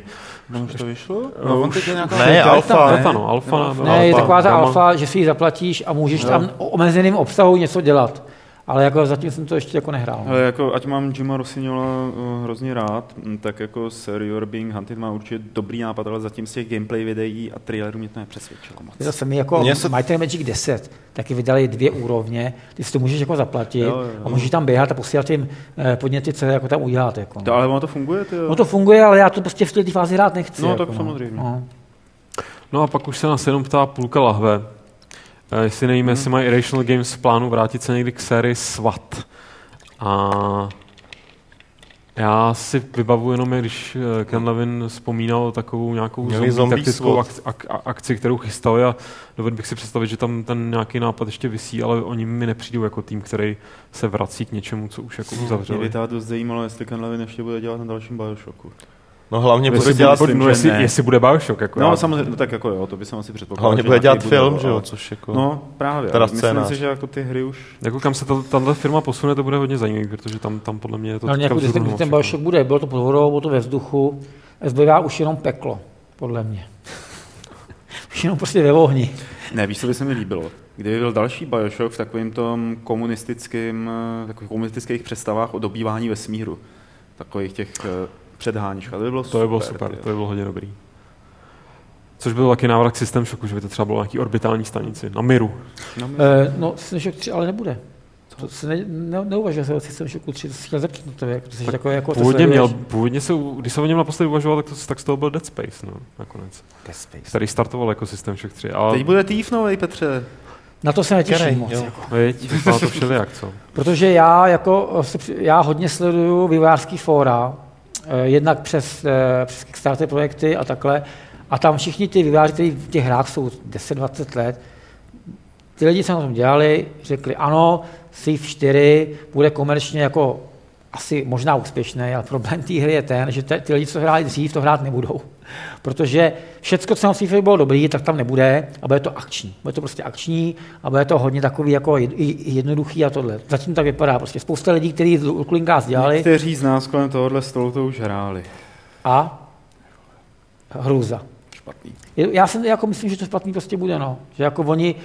No už to vyšlo? No, no, už... Ne, alfa. Ne, Stefano, alfa, ne, alfa, ne je taková ta alfa, že si ji zaplatíš a můžeš no. tam omezeným obsahu něco dělat. Ale jako zatím jsem to ještě jako nehrál. Ale jako, ať mám Jima Rossinola uh, hrozně rád, tak jako Sir You Are Being Hunted má určitě dobrý nápad, ale zatím z těch gameplay videí a trailerů mě to nepřesvědčilo moc. To se mi jako se... Might and Magic deset taky vydali dvě úrovně, ty si to můžeš jako zaplatit jo, jo. a můžeš tam běhat a posílat jim eh, podněty, co jako tam udělat. Jako. To, ale ono to funguje? Ty jo. No to funguje, ale já to prostě v té fázi rád nechci. No jako, tak samozřejmě. No. no a pak už se nás jenom ptá půlka lahve. Jestli nevíme, hmm. jestli mají Irrational Games v plánu vrátit se někdy k sérii SWAT. A já si vybavuji jenom, když Ken Levine vzpomínal takovou nějakou zombie taktickou akci, ak, akci, kterou chystali a dovedl bych si představit, že tam ten nějaký nápad ještě visí, ale oni mi nepřijdou jako tým, který se vrací k něčemu, co už jako uzavřeli. Mě by to dost zajímalo, jestli Ken Levine ještě bude dělat na dalším Bioshocku. No hlavně bude dělat film, no, jestli, jestli bude Bioshock jako. No já. samozřejmě tak jako jo, to by jsem asi předpokládal. Hlavně bude dělat film, bude, že jo, což jako. No, právě. Teda myslím si, že jako ty hry už jako kam se tahle firma posune, to bude hodně zajímavý, protože tam tam podle mě je to. No nějaký ten Bioshock bude, bylo to pod vodou, bylo to ve vzduchu. Zbývá už jenom peklo, podle mě. Už jenom prostě ve ohni. Ne, víš, co by se mi líbilo? Kdyby byl další Bioshock v takovým tom komunistickým, takových komunistických představách o dobývání vesmíru. Takových těch předhánička. To by bylo to super. To by bylo super, tě. to by bylo hodně dobrý. Což byl taky návrat k System Shocku, že by to třeba bylo nějaký orbitální stanici, na Miru. Na Miru. Eh, no, System Shock tři ale nebude. To se ne, ne, neuvažuje se o System Shocku tři, to si chtěl začít. Tak jako, původně, měl, původně se, když jsem o něm naposledy uvažoval, tak, to, tak z toho byl Dead Space, no, nakonec. Dead Space. Který startoval jako System Shock tři. Ale... Teď bude týf novej, Petře. Na to se netěším Kerej, moc. Jako. Věď, vypadá to všelijak, co? Protože já, jako, já hodně sleduju vývojářský fóra, eh, jednak přes, eh, přes Kickstarter projekty a takhle. A tam všichni ty vývojáři, kteří v těch hrách jsou deset dvacet let, ty lidi, co na tom dělali, řekli ano, Thief čtyři bude komerčně jako asi možná úspěšný, ale problém té hry je ten, že te, ty lidi, co hráli dřív, to hrát nebudou. Protože všecko, co na Thiefovi bylo dobrý, tak tam nebude a bude to akční. Bude to prostě akční a bude to hodně takový jako jednoduchý a tohle. Zatím tak vypadá prostě. Spousta lidí, kteří Urklingas dělali. Někteří z nás kolem tohohle stolu to už hráli. A? Hrůza. Špatný. Já si jako myslím, že to špatný prostě bude, no. Že jako oni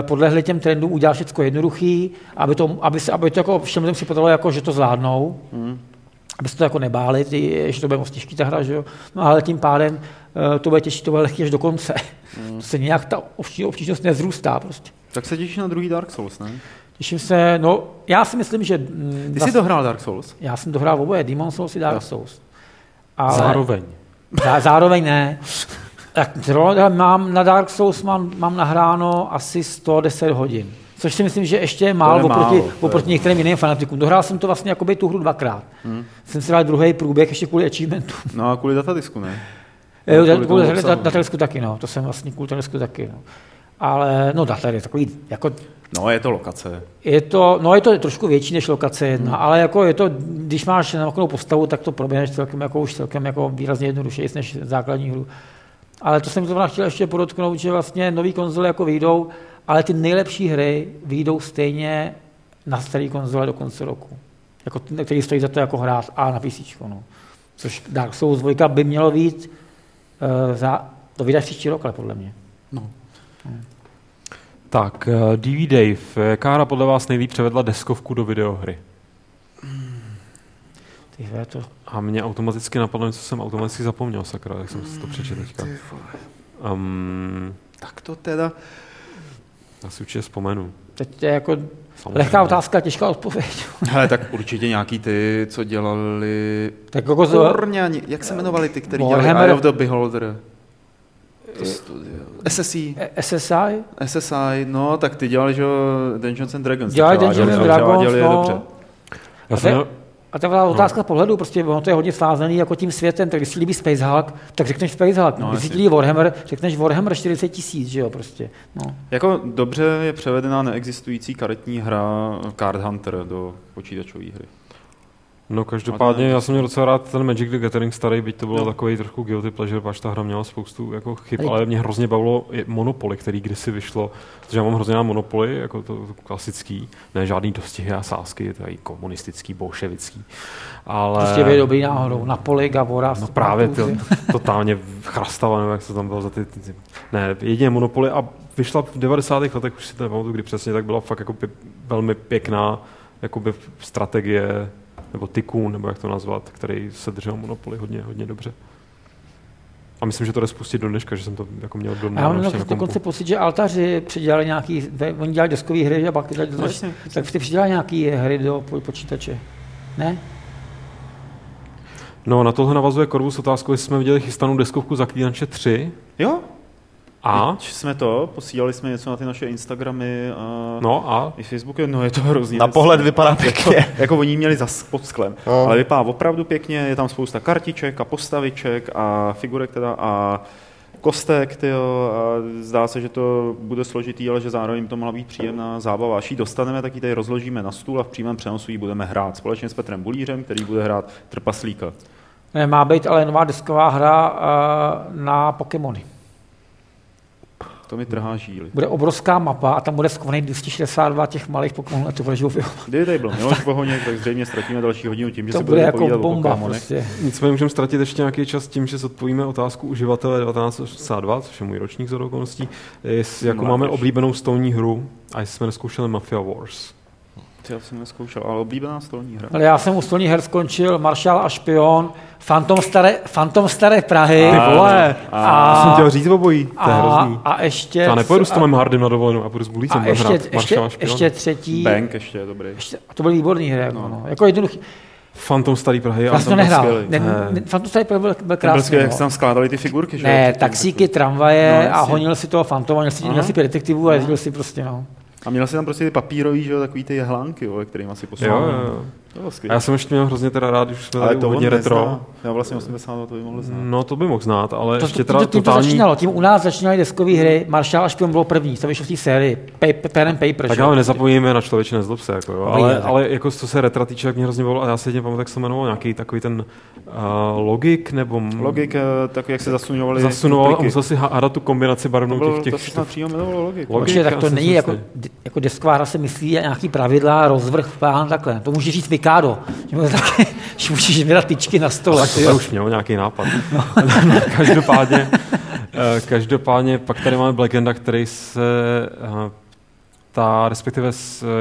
podlehli těm trendům, udělal všechno jednoduchý, aby to, aby se, aby to jako všem lidem připadalo, jako, že to zvládnou, hmm. aby se to jako nebáli, ty, že to bude moc těžký ta hra, že jo? No, ale tím pádem to bude těžší, to bude lehký až do konce. Hmm. To se nějak ta obtížnost nezrůstá prostě. Tak se těšíš na druhý Dark Souls, ne? Těším se, no, já si myslím, že... Ty jsi dohrál Dark Souls? Já jsem dohrál oboje, Demon Souls i Dark no. Souls. Ale zároveň. Zá, zároveň ne. Mám, na Dark Souls mám, mám nahráno asi sto deset hodin, což si myslím, že ještě je málo, je oproti, málo oproti některým jiným fanatikům. Dohrál jsem to vlastně jakoby tu hru dvakrát. Hmm. Jsem si dal druhý průběh ještě kvůli achievementu. No a kvůli datadisku, ne? Jo, kvůli, kvůli datadisku taky, no. To jsem vlastně kvůli datadisku taky, no. Ale, no, datadisk takový, jako... No, je to lokace. Je to, no, je to trošku větší než lokace jedna, hmm. ale jako je to, když máš nějakou postavu, tak to proběhneš celkem jako už celkem jako výrazně jednodušeji než základní hru. Ale to jsem zrovna chtěl ještě podotknout, že vlastně nový konzole jako vyjdou, ale ty nejlepší hry vyjdou stejně na starý konzole do konce roku. Jako, který stojí za to jako hrát a na písíčko. No. Což Dark Souls dva by mělo být uh, za, to vydáš příští rok, ale podle mě. No. Hmm. Tak, uh, D V Dave, jaká hra podle vás nejlíp převedla deskovku do videohry? To... A mě automaticky napadlo něco, jsem automaticky zapomněl, sakra, jak jsem si to přečetl teďka. Um, tak to teda... Já si určitě vzpomenu. Teď je jako samozřejmě lehká otázka, těžká odpověď. Hele, tak určitě nějaký ty, co dělali... Tak jako z... Korňani, jak se jmenovali ty, který dělali Eye of the Beholder? To studio. S S I. S S I? S S I, no, tak ty dělali, že Dungeons and Dragons. Dělali Dungeons and Dragons, no. Já jsem... A to byla otázka no. pohledu, prostě ono to je hodně svázaný jako tím světem, tak když si líbí Space Hulk, tak řekneš Space Hulk, no, když si líbí Warhammer, řekneš Warhammer čtyřicet tisíc, že jo, prostě. No. Jako dobře je převedená neexistující karetní hra Card Hunter do počítačové hry. No každopádně já jsem měl docela rád ten Magic the Gathering starý, byť to bylo no. takový trochu guilty pleasure, pač ta hra měla spoustu jako chyb, Ej. ale mě hrozně bavilo Monopoly, který kdysi vyšlo, protože já mám hrozně na Monopoly, jako to, to klasický, ne žádný dostihy a sázky, tady komunistický, bolševický, ale... Prostě byl dobrý náhodou, Napolik a Voraz. No právě, to, totálně chrastava, nevím, jak se tam bylo za ty... ty ne, jedině Monopoly a vyšla v devadesátých letech, už si to nepamatuju, kdy přesně, tak byla fakt jako pě- velmi pěkná jakoby strategie, nebo Tycoon, nebo jak to nazvat, který se držel Monopoly hodně, hodně dobře. A myslím, že to jde spustit do dneška, že jsem to jako měl doma. Já mám dokonce pocit, že Altaři předělali nějaký, oni dělali deskové hry, a pak ty dělali, vlastně, tak ty předělali nějaký hry do počítače, ne? No, na tohle navazuje Korvus otázku, jestli jsme viděli chystanou deskovku Zaklínače tři. Jo. A? Když jsme to, posílali jsme něco na ty naše Instagramy a, no a? i Facebooky, no je to hrozně. Na pohled vypadá pěkně. Jako, jako oni měli za pod sklem, no. ale vypadá opravdu pěkně, je tam spousta kartiček a postaviček a figurek teda a kostek, tyjo, a zdá se, že to bude složitý, ale že zároveň to mohla být příjemná zábava. Až ji dostaneme, tak ji tady rozložíme na stůl a v přímém přenosu ji budeme hrát společně s Petrem Bulířem, který bude hrát trpaslíka. Ne, má být ale nová desková hra uh, na Pokémony. To mi trhá žíly. Bude obrovská mapa a tam bude schovaný dvě stě šedesát dva těch malých Pokémonů a to bude živý. Kdyby tady byl Miloš Bohoněk, tak zřejmě ztratíme další hodinu tím, že to se bude jako povídat bomba, o Pokémonech. Prostě. Nicméně můžeme ztratit ještě nějaký čas tím, že zodpovíme otázku uživatele devatenáct šedesát dva, což je můj ročník za okolností, jako máme oblíbenou stolní hru a jsme neskoušeli Mafia Wars. Já jsem neskoušel, ale oblíbená stolní hra. Ale já jsem u stolních her skončil Maršál a špion, Fantom staré, Fantom staré Prahy. Ty vole. A, a, a jsem chtěl říct obojí, to je hrozný. A ještě... Já nepojedu s Tomem Hardym na dovolenou a půjdu s Bulícem hrát Maršál a špion. Ještě třetí... Bank ještě je dobrý. Ještě, to byl výborný hra, no. No, jako jednoduchý. Fantom starý Prahy, já jsem to nehrál. Ne, ne, Fantom starý Prahy byl, byl krásný. Byl, jak se tam skládali ty figurky. Že? Ne, taxíky, tramvaje no, a honil si toho Fantoma, měl si, měl si pět detektivů a jezdil si prostě, no. A měl jsi tam prostě ty papírový, že jo, takový ty jehlánky, jo, kterým asi poslouchám. Já jsem ještě měl hrozně teda rád, když jsme ale tady hodně retro. Já vlastně osmdesát to by mohl znát. No to by mohl znát, ale to, ještě teda to, to, to, totální... To začínalo, tím u nás začínaly deskové hry, Maršál a špion bylo první, to vyšlo v té sérii, Pen and Paper. Tak ale nezapomínejme na Člověče nezlob se, jako jo, ale, ale jako co se retra týče, jak mě hrozně bylo, a já si jedně pamatuju, jak se jmenoval nějaký takový ten uh, logik, nebo... Logik, tak jak se zasunovali... Zasunoval a musel si hádat tu kombinaci barvnou těch... To se snad přímo jmenovalo logik. Logik, tak to není jako desková hra se myslí nějaký pravidla, rozvrh, plán, takhle. To může říct Mikado, že můžeš vydat tyčky na stole. Tak to už měl nějaký nápad. No. Každopádně, každopádně pak tady máme Black Enda, který se ta, respektive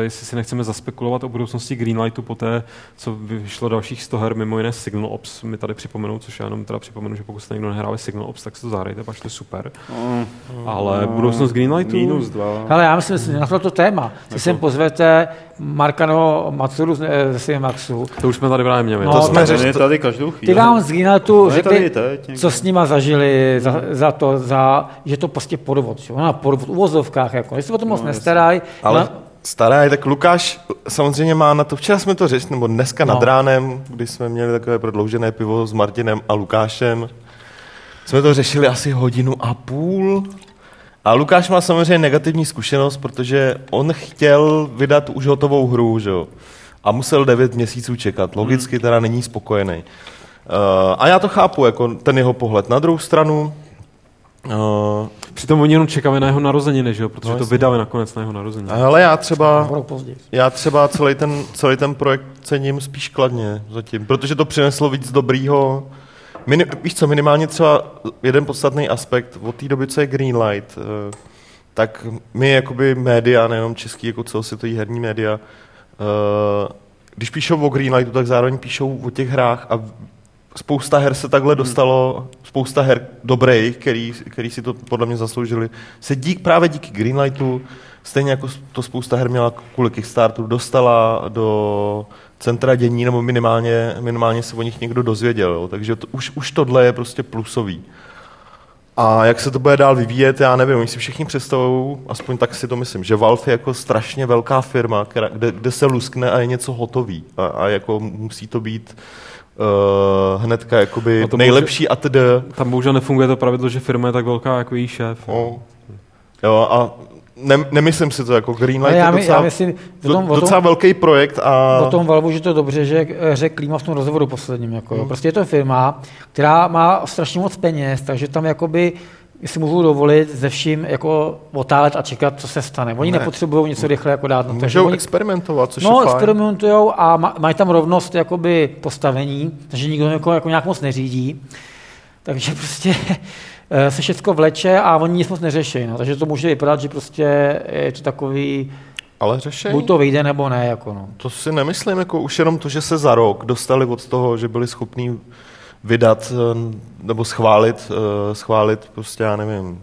jestli si nechceme zaspekulovat o budoucnosti Greenlightu po té, co vyšlo dalších sto her, mimo jiné Signal Ops mi tady připomenou, což já jenom teda připomenu, že pokud jste někdo nehráli Signal Ops, tak si to zahrajte, pač to je super. Mm. Ale mm. budoucnost Greenlightu? Minus dva. Ale já myslím, že na to téma. Když sem pozvete Markano Matsuru ze Cinemaxu. To už jsme tady právě měli. No, to jsme řešili tady každou chvíli. Ty vám z Greenlightu řekli, co s nima zažili za, za to, za, že to prostě podvod. Ona podvod v uvozovkách, jako. Jestli o tom moc nestaraj, ale no. Stará je, tak Lukáš samozřejmě má na to, včera jsme to řešili, nebo dneska no. nad ránem, když jsme měli takové prodloužené pivo s Martinem a Lukášem, jsme to řešili asi hodinu a půl. A Lukáš má samozřejmě negativní zkušenost, protože on chtěl vydat už hotovou hru, že? A musel devět měsíců čekat, logicky teda není spokojený. Uh, a já to chápu, jako ten jeho pohled. Na druhou stranu, Uh, přitom oni jenom čekáme na jeho narozeniny, že jo? Protože no, to vydali nakonec na jeho narozeniny. Ale já třeba, já třeba celý, ten, celý ten projekt cením spíš kladně zatím, protože to přineslo víc dobrýho. Minim, víš co, minimálně třeba jeden podstatný aspekt od té doby, co je Greenlight, uh, tak my jakoby média, nejenom český, jako celosvětový herní média, uh, když píšou o Greenlightu, tak zároveň píšou o těch hrách a spousta her se takhle dostalo, spousta her dobrých, který, který si to podle mě zasloužili, se dík, právě díky Greenlightu, stejně jako to spousta her měla kvůli Kickstarteru, dostala do centra dění, nebo minimálně, minimálně se o nich někdo dozvěděl. Jo. Takže to, už, už tohle je prostě plusový. A jak se to bude dál vyvíjet, já nevím, oni si všichni představují, aspoň tak si to myslím, že Valve je jako strašně velká firma, která, kde, kde se luskne a je něco hotový. A, a jako musí to být Uh, hnedka jakoby a nejlepší a td. Tam bohužel nefunguje to pravidlo, že firma je tak velká jako její šéf. Oh. Jo a ne, nemyslím si to jako Greenlight já je docela, já myslím, do tom, do, docela tom, velký projekt. A... O tom Valvu, že to dobře, že řekl Klíma v tom rozhovoru posledním. Jako, hmm. Prostě je to firma, která má strašně moc peněz, takže tam jakoby si můžou dovolit ze vším jako otálet a čekat, co se stane. Oni ne. nepotřebují něco rychle jako dát. Můžou oni... experimentovat, což no, je fajn. No, experimentujou a mají tam rovnost jakoby postavení, takže nikdo jako, jako nějak moc neřídí. Takže prostě se všechno vleče a oni nic moc neřeší. No. Takže to může vypadat, že prostě je to takový... Ale řešení? Buď to vyjde, nebo ne. Jako no. To si nemyslím, jako už jenom to, že se za rok dostali od toho, že byli schopní vydat nebo schválit, schválit prostě, já nevím,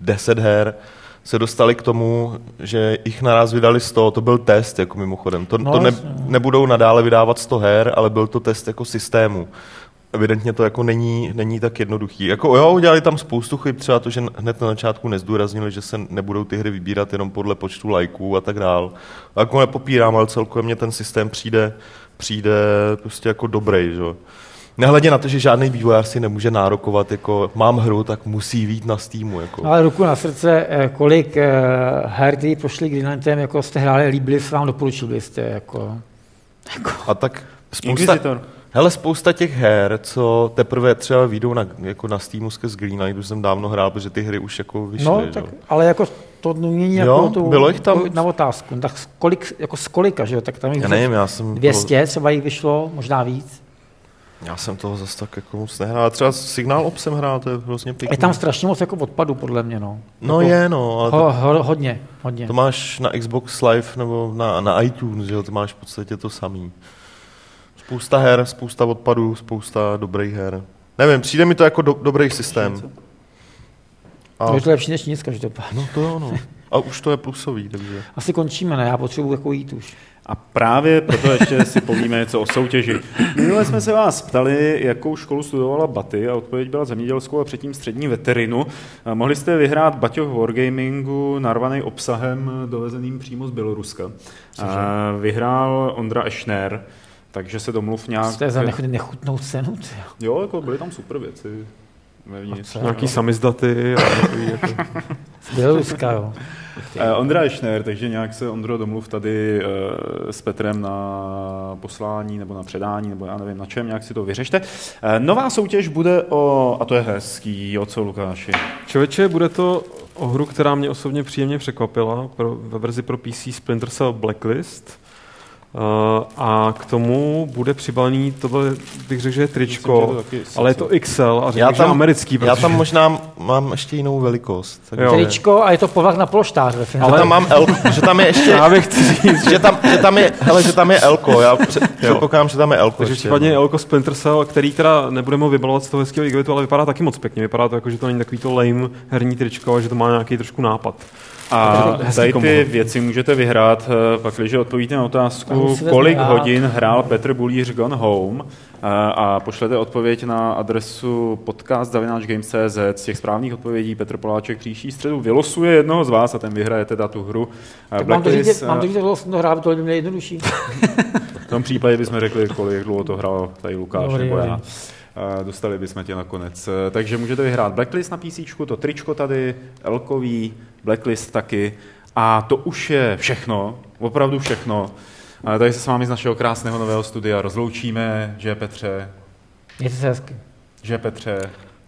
deset her, se dostali k tomu, že jich naraz vydali sto, to byl test, jako mimochodem. To, no, to ne, nebudou nadále vydávat sto her, ale byl to test jako systému. Evidentně to jako není, není tak jednoduchý. Jako jo, udělali tam spoustu chyb, třeba to, že hned na začátku nezdůraznili, že se nebudou ty hry vybírat jenom podle počtu lajků a tak dál. Jako nepopírám, ale celkově mě ten systém přijde, přijde prostě jako dobrý, že jo. Nehledě na to, že žádný vývojář si nemůže nárokovat, jako mám hru, tak musí být na Steamu. Jako. Ale ruku na srdce, kolik her, kteří prošli Greenlightem, jako jste hráli, líbili se vám, doporučili jste. Jako, jako. A tak spousta, hele, spousta těch her, co teprve třeba vyjdou na, jako na Steamu skrz Greenlight, už jsem dávno hrál, protože ty hry už jako vyšly. No, tak, ale jako to není jako to, bylo jich tam... na otázku. Tak z, kolik, jako z kolika, že jo? Tak tam jich já nevím, já jsem dvě stě, bylo... třeba jich vyšlo, možná víc. Já jsem toho zase tak jako moc nehrál. Třeba Signál Ops jsem hrál, to je hrozně pěkný. Je tam strašně moc jako odpadu, podle mě, no. No jako je, no. Ale ho, ho, hodně, hodně. To máš na Xbox Live nebo na, na iTunes, jo, to máš v podstatě to samý. Spousta her, spousta odpadů, spousta dobrých her. Nevím, přijde mi to jako do, dobrý systém. A... To je to lepší než nic, každopádně. No to jo, no. A už to je plusový, takže... Asi končíme, ne? Já potřebuji jako jít už. A právě proto ještě si povíme něco o soutěži. Minule jsme se vás ptali, jakou školu studovala Baty, a odpověď byla zemědělskou a předtím střední veterinu. A mohli jste vyhrát Baťoch Wargamingu narvaný obsahem dovezeným přímo z Běloruska. A vyhrál Ondra Ešner, takže se domluv nějak... Jste za nechutnou cenu? Tě. Jo, jako byly tam super věci. Nějaký samizdaty. Z Běloruska, jo. Ondra Ešner, takže nějak se, Ondro, domluv tady uh, s Petrem na poslání nebo na předání, nebo já nevím na čem, nějak si to vyřešte. Uh, nová soutěž bude o, a to je hezký, o co, Lukáši? Člověče, bude to o hru, která mě osobně příjemně překvapila, pro, ve verzi pro P C Splinter Cell Blacklist. Uh, a k tomu bude přibalený, tohle bych řekl, že je tričko, myslím, že je ale je to X L a řekl, že je americký. Protože... Já tam možná mám ještě jinou velikost. Tričko a je to povah na polštář ve finále. Ale tam mám L, že tam je ještě... Já bych říct, že, tam, že tam je, hele, že tam je L-ko, já předpokládám, že tam je L-ko. Takže případně je L-ko Splinter Cell, který teda nebudeme ho vybalovat z toho hezkého iglitu, ale vypadá taky moc pěkně. Vypadá to jako, že to není takový to lame herní tričko, a že to má nějaký trošku nápad. A tady ty věci můžete vyhrát, pakliže odpovíte na otázku, kolik hodin hrál Petr Bulíř Gone Home, a pošlete odpověď na adresu podcast zavináč games tečka cz. Z těch správných odpovědí Petr Poláček příští středu vylosuje jednoho z vás a ten vyhraje teda tu hru. Tak mám to říct, mám to říct, to hrál, tohle by měl jednodušší. V tom případě bychom řekli, kolik dlouho to hrál tady Lukáš nebo já. Dostali bychom tě nakonec. Takže můžete vyhrát Blacklist na P C, to tričko tady, L-kový, Blacklist taky. A to už je všechno, opravdu všechno. Takže se s vámi z našeho krásného nového studia rozloučíme. Že Petře? Mějte se hezky. Že Petře?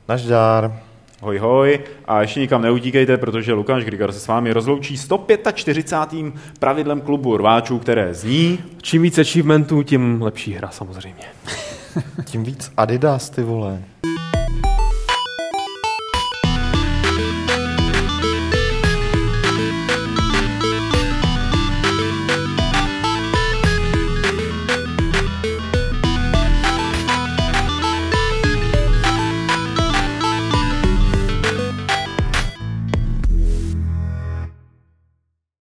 Naždár. Hoj, hoj. A ještě nikam neutíkejte, protože Lukáš Grigár se s vámi rozloučí sto čtyřicátým pátým pravidlem klubu rváčů, které zní... Čím víc achievementů, tím lepší hra samozřejmě. Tím víc Adidas, ty vole.